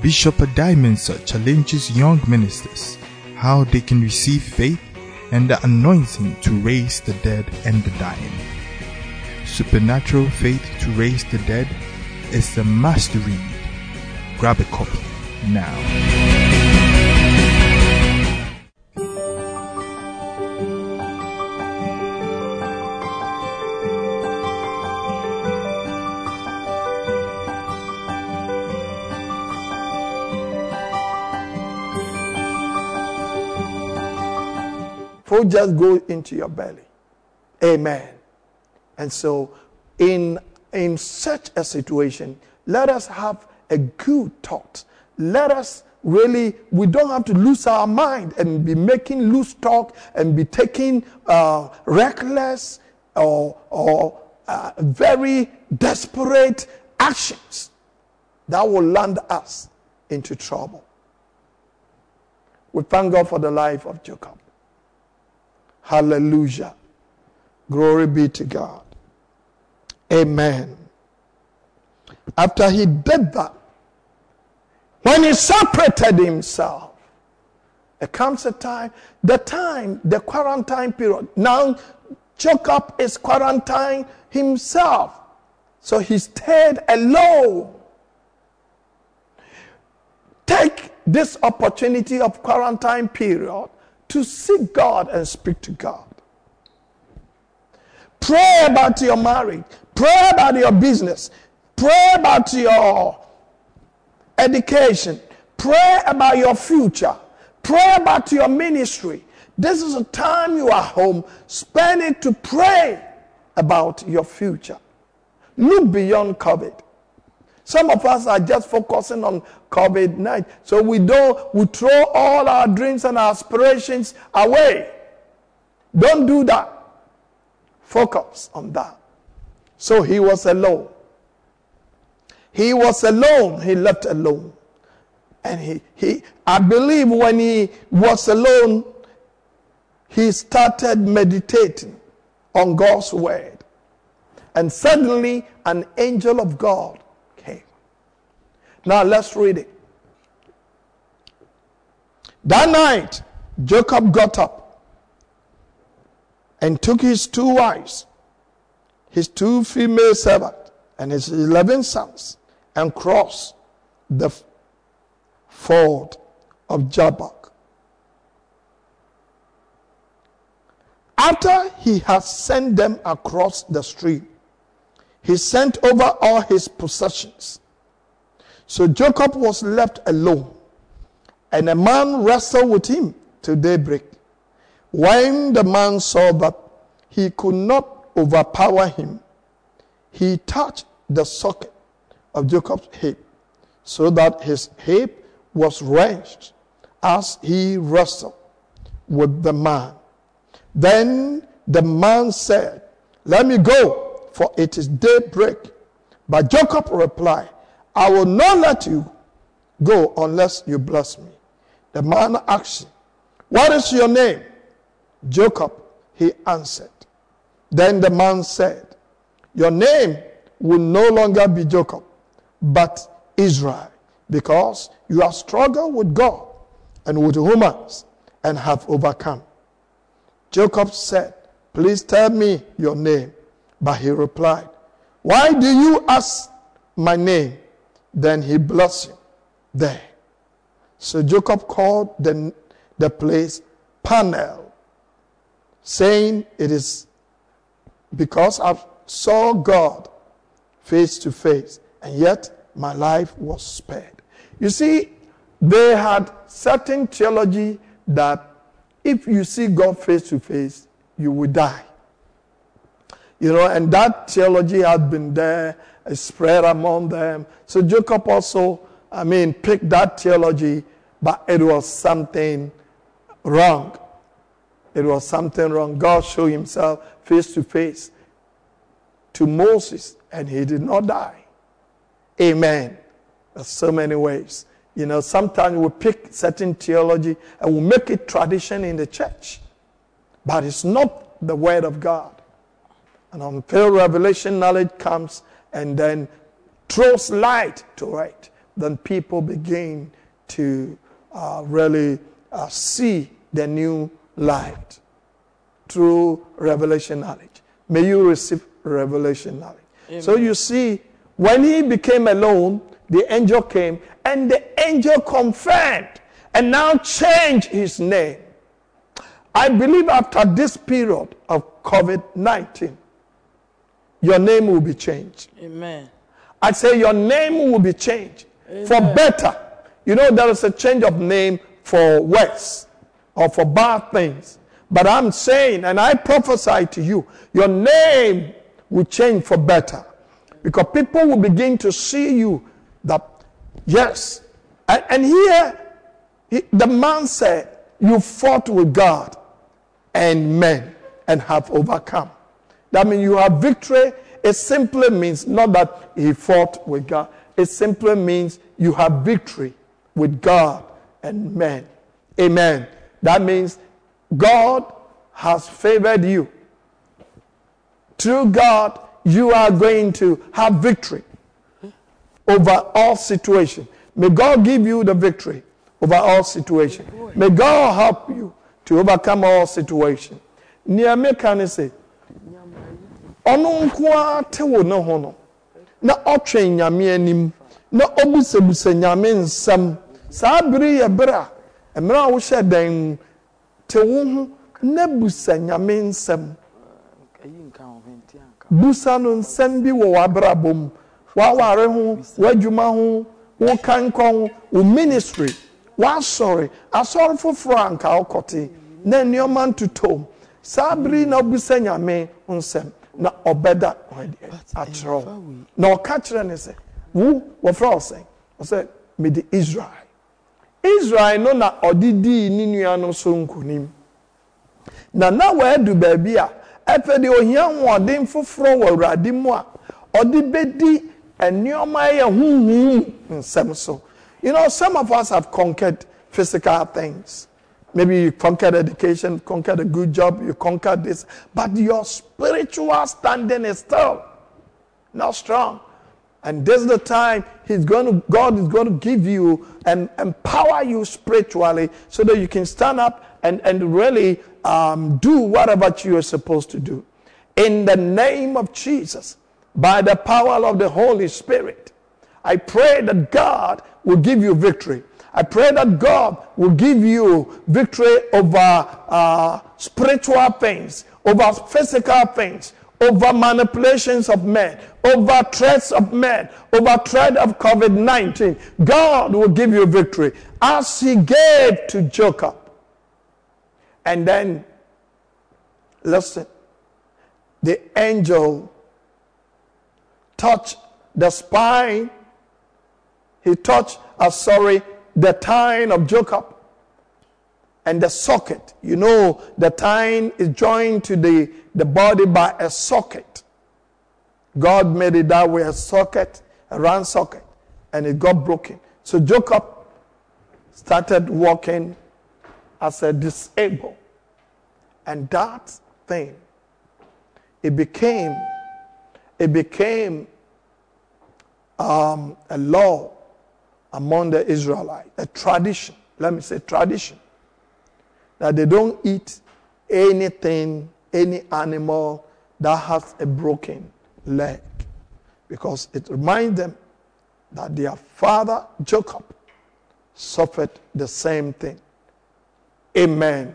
Bishop Addae-Mensah challenges young ministers how they can receive faith and the anointing to raise the dead and the dying. Supernatural Faith to Raise the Dead is a must read. Grab a copy now. Food just goes into your belly. Amen. And so in such a situation, let us have a good thought. Let us really, we don't have to lose our mind and be making loose talk and be taking reckless or very desperate actions that will land us into trouble. We thank God for the life of Jacob. Hallelujah. Glory be to God. Amen. After he did that, when he separated himself, there comes a time, the quarantine period. Now, Jacob is quarantined himself. So he stayed alone. Take this opportunity of quarantine period to seek God and speak to God. Pray about your marriage. Pray about your business. Pray about your education. Pray about your future. Pray about your ministry. This is the time you are home. Spend it to pray about your future. Look beyond COVID. Some of us are just focusing on COVID-19. So we throw all our dreams and aspirations away. Don't do that. Focus on that. So he was alone. He left alone. And I believe when he was alone, he started meditating on God's word. And suddenly, an angel of God came. Now, let's read it. That night, Jacob got up and took his two wives, his two female servants, and his 11 sons, and crossed the ford of Jabbok. After he had sent them across the stream, he sent over all his possessions. So Jacob was left alone, and a man wrestled with him till daybreak. When the man saw that he could not overpower him, he touched the socket of Jacob's hip, so that his hip was wrenched as he wrestled with the man. Then the man said, "Let me go, for it is daybreak." But Jacob replied, "I will not let you go unless you bless me." The man asked him, "What is your name?" "Jacob," he answered. Then the man said, "Your name will no longer be Jacob, but Israel, because you have struggled with God and with humans and have overcome." Jacob said, "Please tell me your name." But he replied, "Why do you ask my name?" Then he blessed him there. So Jacob called the place Peniel, saying, "It is because I saw God face to face, and yet my life was spared." You see, they had certain theology that if you see God face to face, you will die. You know, and that theology had been there, spread among them. So Jacob also, picked that theology, but it was something wrong. It was something wrong. God showed himself face to face to Moses, and he did not die. Amen. There's so many ways. You know, sometimes we pick certain theology and we make it tradition in the church. But it's not the word of God. And until revelation knowledge comes and then throws light to it, then people begin to really see the new light through revelation knowledge. May you receive revelation knowledge. Amen. So you see, when he became alone, the angel came, and the angel confirmed and now changed his name. I believe after this period of COVID-19, your name will be changed. Amen. I say your name will be changed. Amen. For better. You know, there is a change of name for worse or for bad things. But I'm saying, and I prophesy to you, your name will change for better. Because people will begin to see you that, yes. And here, the man said, "You fought with God and men and have overcome." That means you have victory. It simply means not that he fought with God. It simply means you have victory with God and men. Amen. That means God has favored you. Through God, you are going to have victory over all situations. May God give you the victory over all situations. May God help you to overcome all situations. Niame can say, "Onu nkwa tewo no ho no. Na otwen nyame anim, na obusebuse nyame nsam. Saa biri ye bra, emra wo hye dan tewo ho na busa nyame nsam. Busa no nsam bi wo abrabom. Waware ho, wadwuma ho, wo kankon, wo ministry. Wa sorry, asori foforo anka okoti. Na nyoman tutom. Sabri na busa nyame nsam. Na obeda at wrong. Na okachre ne se, wo wo fra osen. O se me di Israel. Israel no na odidi ni nua no so nkonim. Na we du baabi a efe de ohia hoden foforo wa urade mu a odi bedi. And your my who in Samson, You know, some of us have conquered physical things. Maybe you conquered education, conquered a good job, you conquered this. But your spiritual standing is still not strong. And this is the time God is going to give you and empower you spiritually so that you can stand up and really do whatever you are supposed to do. In the name of Jesus, by the power of the Holy Spirit, I pray that God will give you victory. I pray that God will give you victory over spiritual things, over physical things, over manipulations of men, over threats of men, over threat of COVID-19. God will give you victory as he gave to Jacob. And then, listen, the angel touched the spine. He touched, the thine of Jacob and the socket. You know, the thine is joined to the body by a socket. God made it that way, a socket, a round socket, and it got broken. So Jacob started walking as a disabled. And that thing, it became a law among the Israelites, a tradition, let me say tradition, that they don't eat anything, any animal that has a broken leg, because it reminds them that their father Jacob suffered the same thing. Amen.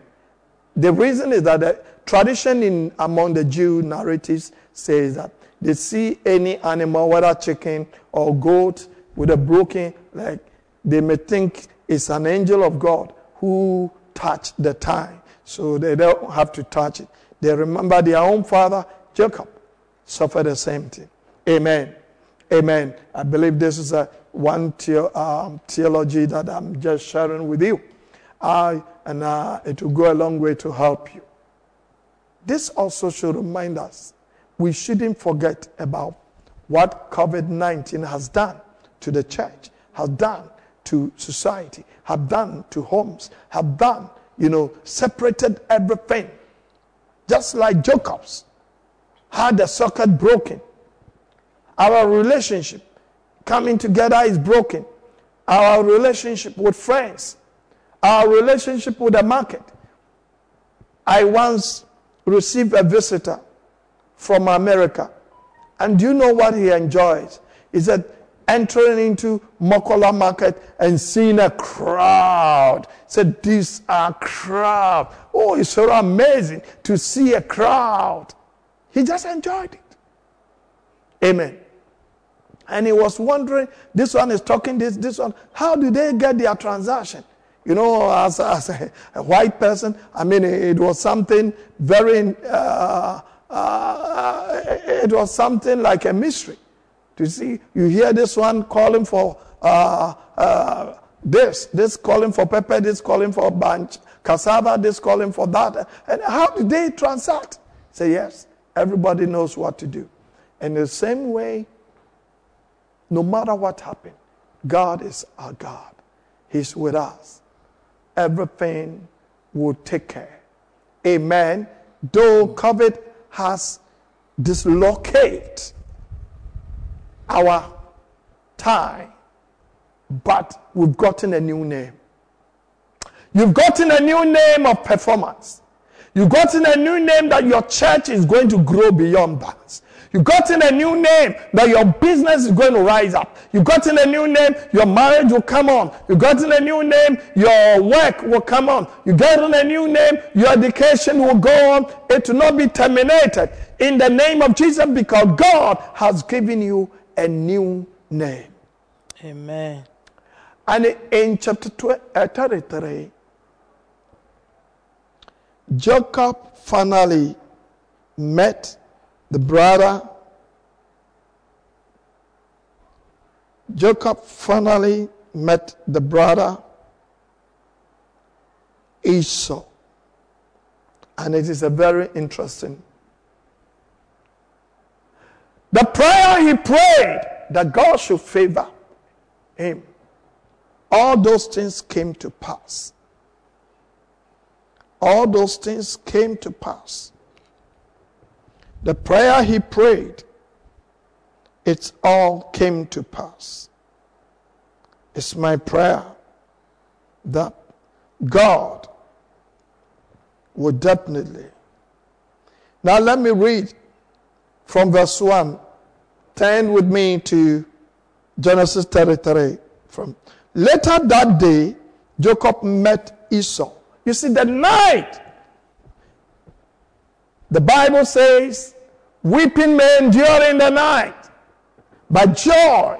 The reason is that the tradition among the Jew narratives says that they see any animal, whether chicken or goat, with a broken leg, they may think it's an angel of God who touched the thine. So they don't have to touch it. They remember their own father, Jacob, suffered the same thing. Amen. Amen. I believe this is one theology that I'm just sharing with you. It will go a long way to help you. This also should remind us, we shouldn't forget about what COVID-19 has done to the church, have done to society, have done to homes, have done, separated everything. Just like Jacob's had the socket broken. Our relationship coming together is broken. Our relationship with friends, our relationship with the market. I once received a visitor from America, and do you know what he enjoys? He said, entering into Mokola Market and seeing a crowd. Said, these are crowd. Oh, it's so amazing to see a crowd. He just enjoyed it. Amen. And he was wondering, this one is talking this one. How do they get their transaction? As a white person, it was something very, it was something like a mystery. To see, you hear this one calling for this calling for pepper, this calling for bunch, cassava, this calling for that. And how do they transact? Say, yes, everybody knows what to do. In the same way, no matter what happened, God is our God. He's with us. Everything will take care. Amen. Though COVID has dislocated our time, but we've gotten a new name. You've gotten a new name of performance. You've gotten a new name that your church is going to grow beyond bounds. You've gotten a new name that your business is going to rise up. You've gotten a new name, your marriage will come on. You've gotten a new name, your work will come on. You've gotten a new name, your education will go on. It will not be terminated in the name of Jesus, because God has given you a new name. Amen. And in chapter 33, Jacob finally met the brother. Jacob finally met the brother Esau. And it is a very interesting. The prayer he prayed that God should favor him all those things came to pass. All those things came to pass. The prayer he prayed, it all came to pass. It's my prayer that God will definitely. Now let me read from verse 1. Turn with me to Genesis 33. Later that day, Jacob met Esau. You see, the night, the Bible says, weeping may endure in the night, but joy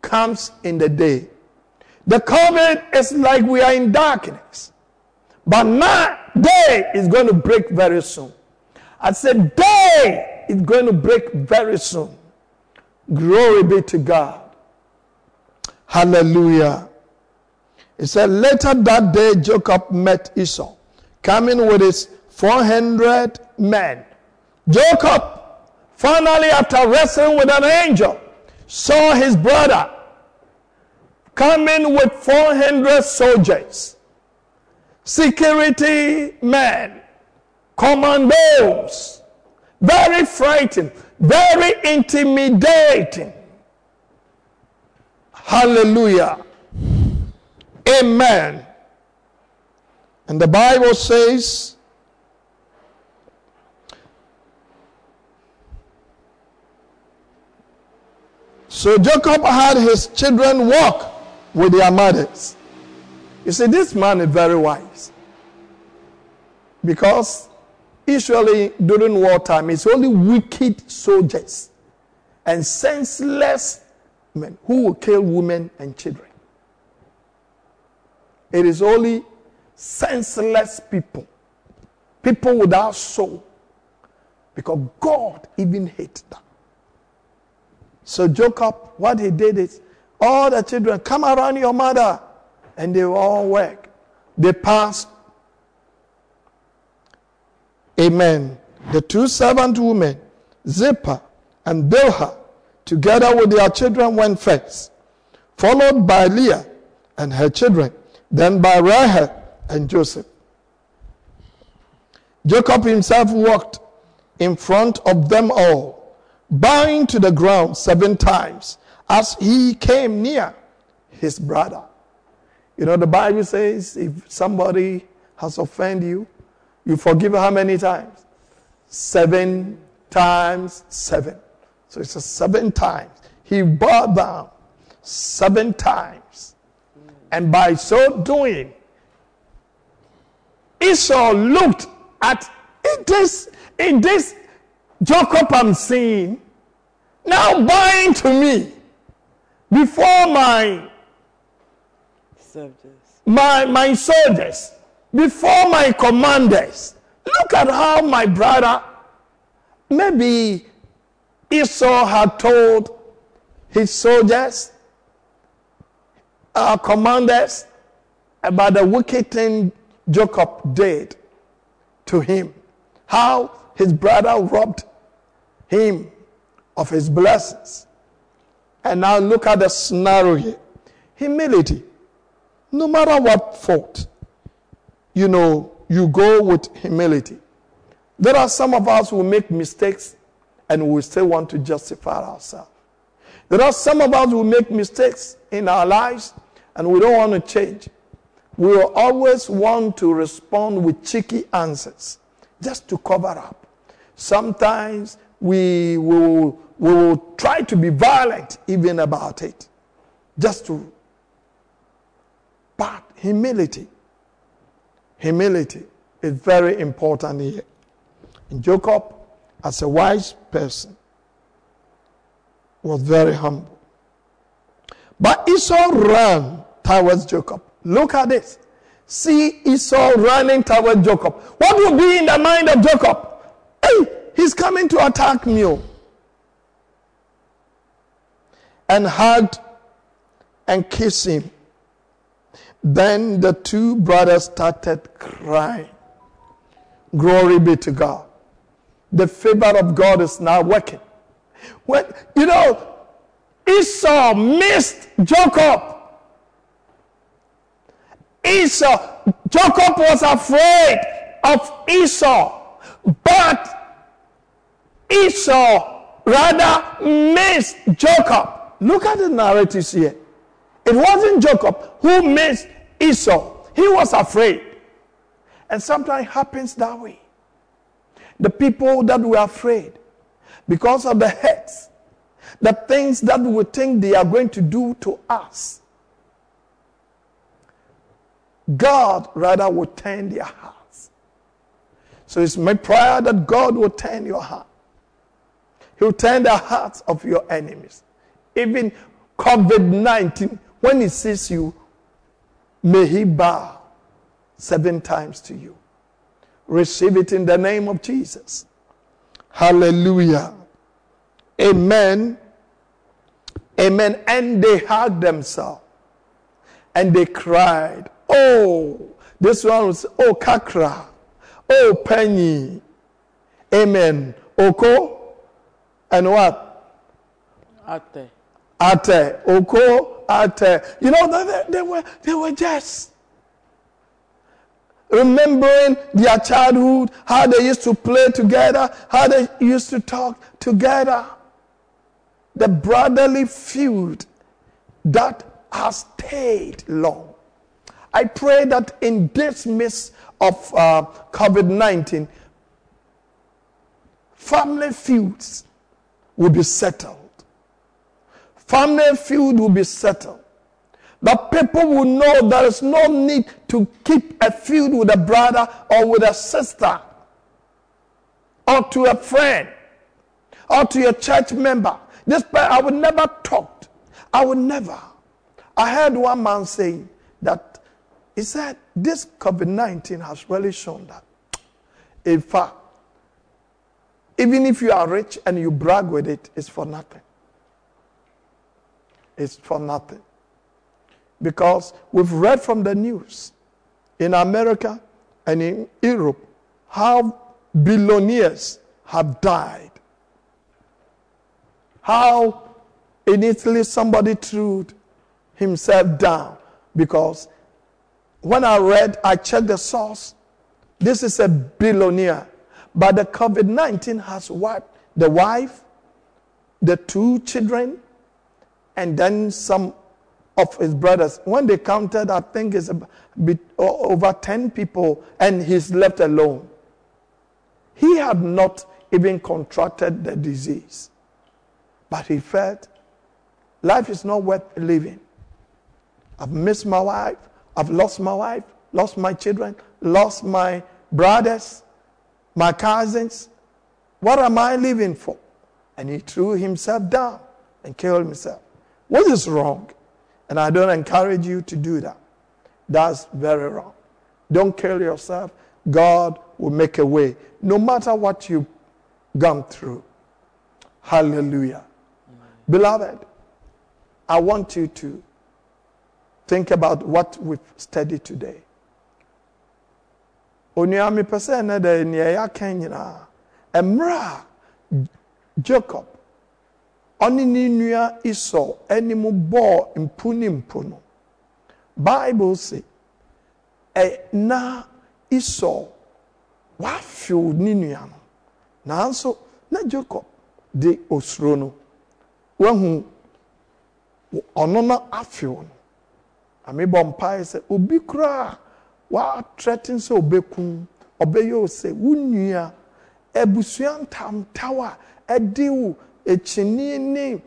comes in the day. The covenant is like we are in darkness, but day is going to break very soon. I said day is going to break very soon. Glory be to God. Hallelujah. It said, later that day Jacob met Esau, coming with his 400 men. Jacob, finally after wrestling with an angel, saw his brother coming with 400 soldiers, security men, commandos, very frightening, very intimidating. Hallelujah. Amen. And the Bible says, so Jacob had his children walk with their mothers. You see, this man is very wise. Because usually during wartime, it's only wicked soldiers and senseless men who will kill women and children. It is only senseless people, people without soul, because God even hates them. So Jacob, what he did is, all the children, come around your mother, and they will all work. They passed. Amen. The two servant women, Zilpah and Bilhah, together with their children went first, followed by Leah and her children, then by Rahel and Joseph. Jacob himself walked in front of them all, bowing to the ground 7 times as he came near his brother. You know, the Bible says if somebody has offended you, you forgive how many times? 7 times 7. So it's 7 times. He bowed down 7 times. And by so doing, Esau looked at in this Jacob I'm seeing, now bowing to me before my soldiers, before my commanders. Look at how my brother, maybe Esau had told his soldiers, our commanders, about the wicked thing Jacob did to him. How his brother robbed him of his blessings. And now look at the scenario here. Humility. No matter what fault, you know, you go with humility. There are some of us who make mistakes and we still want to justify ourselves. There are some of us who make mistakes in our lives and we don't want to change. We will always want to respond with cheeky answers just to cover up. Sometimes we will try to be violent even about it. But humility. Humility is very important here. And Jacob, as a wise person, was very humble. But Esau ran towards Jacob. Look at this. See Esau running towards Jacob. What would be in the mind of Jacob? Hey, he's coming to attack me. And hugged and kissed him. Then the two brothers started crying. Glory be to God. The favor of God is now working. When, you know, Esau missed Jacob. Esau, Jacob was afraid of Esau, but Esau rather missed Jacob. Look at the narratives here. It wasn't Jacob who missed Esau. He was afraid. And sometimes it happens that way. The people that were afraid because of the hurts, the things that we think they are going to do to us, God rather will turn their hearts. So it's my prayer that God will turn your heart. He'll turn the hearts of your enemies. Even COVID-19, when he sees you, may he bow 7 times to you. Receive it in the name of Jesus. Hallelujah. Amen. Amen. And they hugged themselves. And they cried, oh, this one was, oh, Kakra. Oh, Penny. Amen. Oko. And what? Ate. Ate. Oko. Ate. You know, they were just remembering their childhood, how they used to play together, how they used to talk together. The brotherly feud that has stayed long. I pray that in this midst of COVID-19, family feuds will be settled. Family feud will be settled. That people will know there is no need to keep a feud with a brother or with a sister or to a friend or to a church member. This I would never talk. I would never. I heard one man saying that he said this COVID-19 has really shown that. In fact, even if you are rich and you brag with it, it's for nothing. It's for nothing. Because we've read from the news in America and in Europe how billionaires have died. How in Italy somebody threw himself down. Because when I read, I checked the source. This is a billionaire. But the COVID-19 has wiped the wife, the 2 children, and then some of his brothers. When they counted, I think it's over 10 people, and he's left alone. He had not even contracted the disease. But he felt, life is not worth living. I've missed my wife. I've lost my wife, lost my children, lost my brothers, my cousins. What am I living for? And he threw himself down and killed himself. What is wrong? And I don't encourage you to do that. That's very wrong. Don't kill yourself. God will make a way, no matter what you've gone through. Hallelujah. Amen. Beloved, I want you to think about what we've studied today. Jacob. Onininua Esau enimu bo impuni impuno. Bible say na Esau wafu ninuya no. Na anso na Jacob de osro no. Wehu ono na afu no. Amebo mpa say obi kra wa threaten say obekun obeyo say wunnua ebusuan tam tawa ediwu echini ni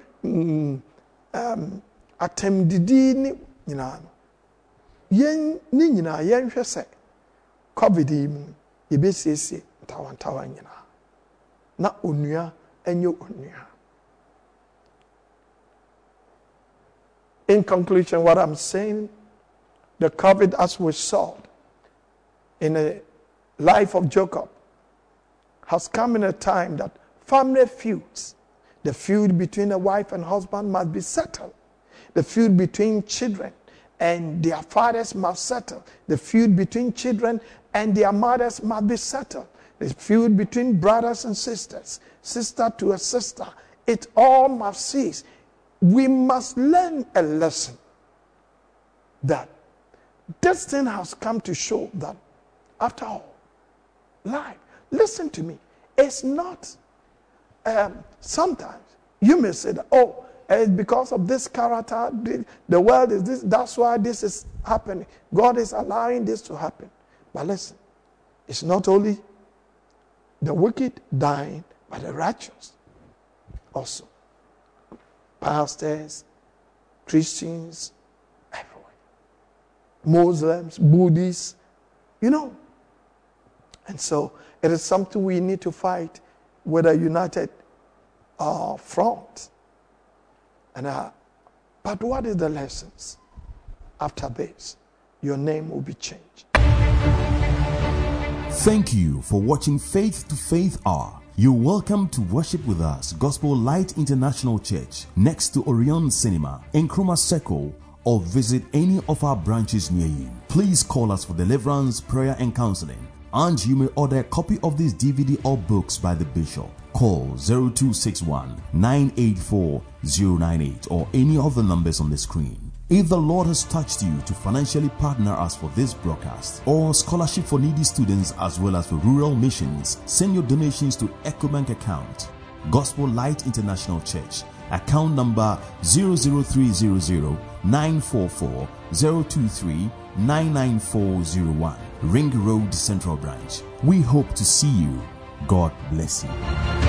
atemdidi ni nyina yen ni nyina yen hwese covid mu yebesiesie ntawantawa nyina na onua enye onua. In conclusion, what I'm saying, the COVID as we saw in the life of Jacob has come in a time that family feuds, the feud between a wife and husband must be settled. The feud between children and their fathers must settle. The feud between children and their mothers must be settled. The feud between brothers and sisters, sister to a sister, it all must cease. We must learn a lesson that This thing has come to show that, after all, life, listen to me, it's not, sometimes you may say that, oh, it's because of this character, the world is this, that's why this is happening. God is allowing this to happen. But listen, it's not only the wicked dying, but the righteous also. Pastors, Christians, everyone. Muslims, Buddhists, you know. And so it is something we need to fight with a united front. And but what is the lessons? After this, your name will be changed. Thank you for watching Faith to Faith Hour. You're welcome to worship with us, Gospel Light International Church, next to Orion Cinema, Nkrumah Circle, or visit any of our branches near you. Please call us for deliverance, prayer, and counseling. And you may order a copy of this DVD or books by the Bishop. Call 0261-984-098 or any of the numbers on the screen. If the Lord has touched you to financially partner us for this broadcast or scholarship for needy students as well as for rural missions, send your donations to Ecobank account, Gospel Light International Church, account number 00300-944-023-99401. Ring Road Central Branch. We hope to see you. God bless you.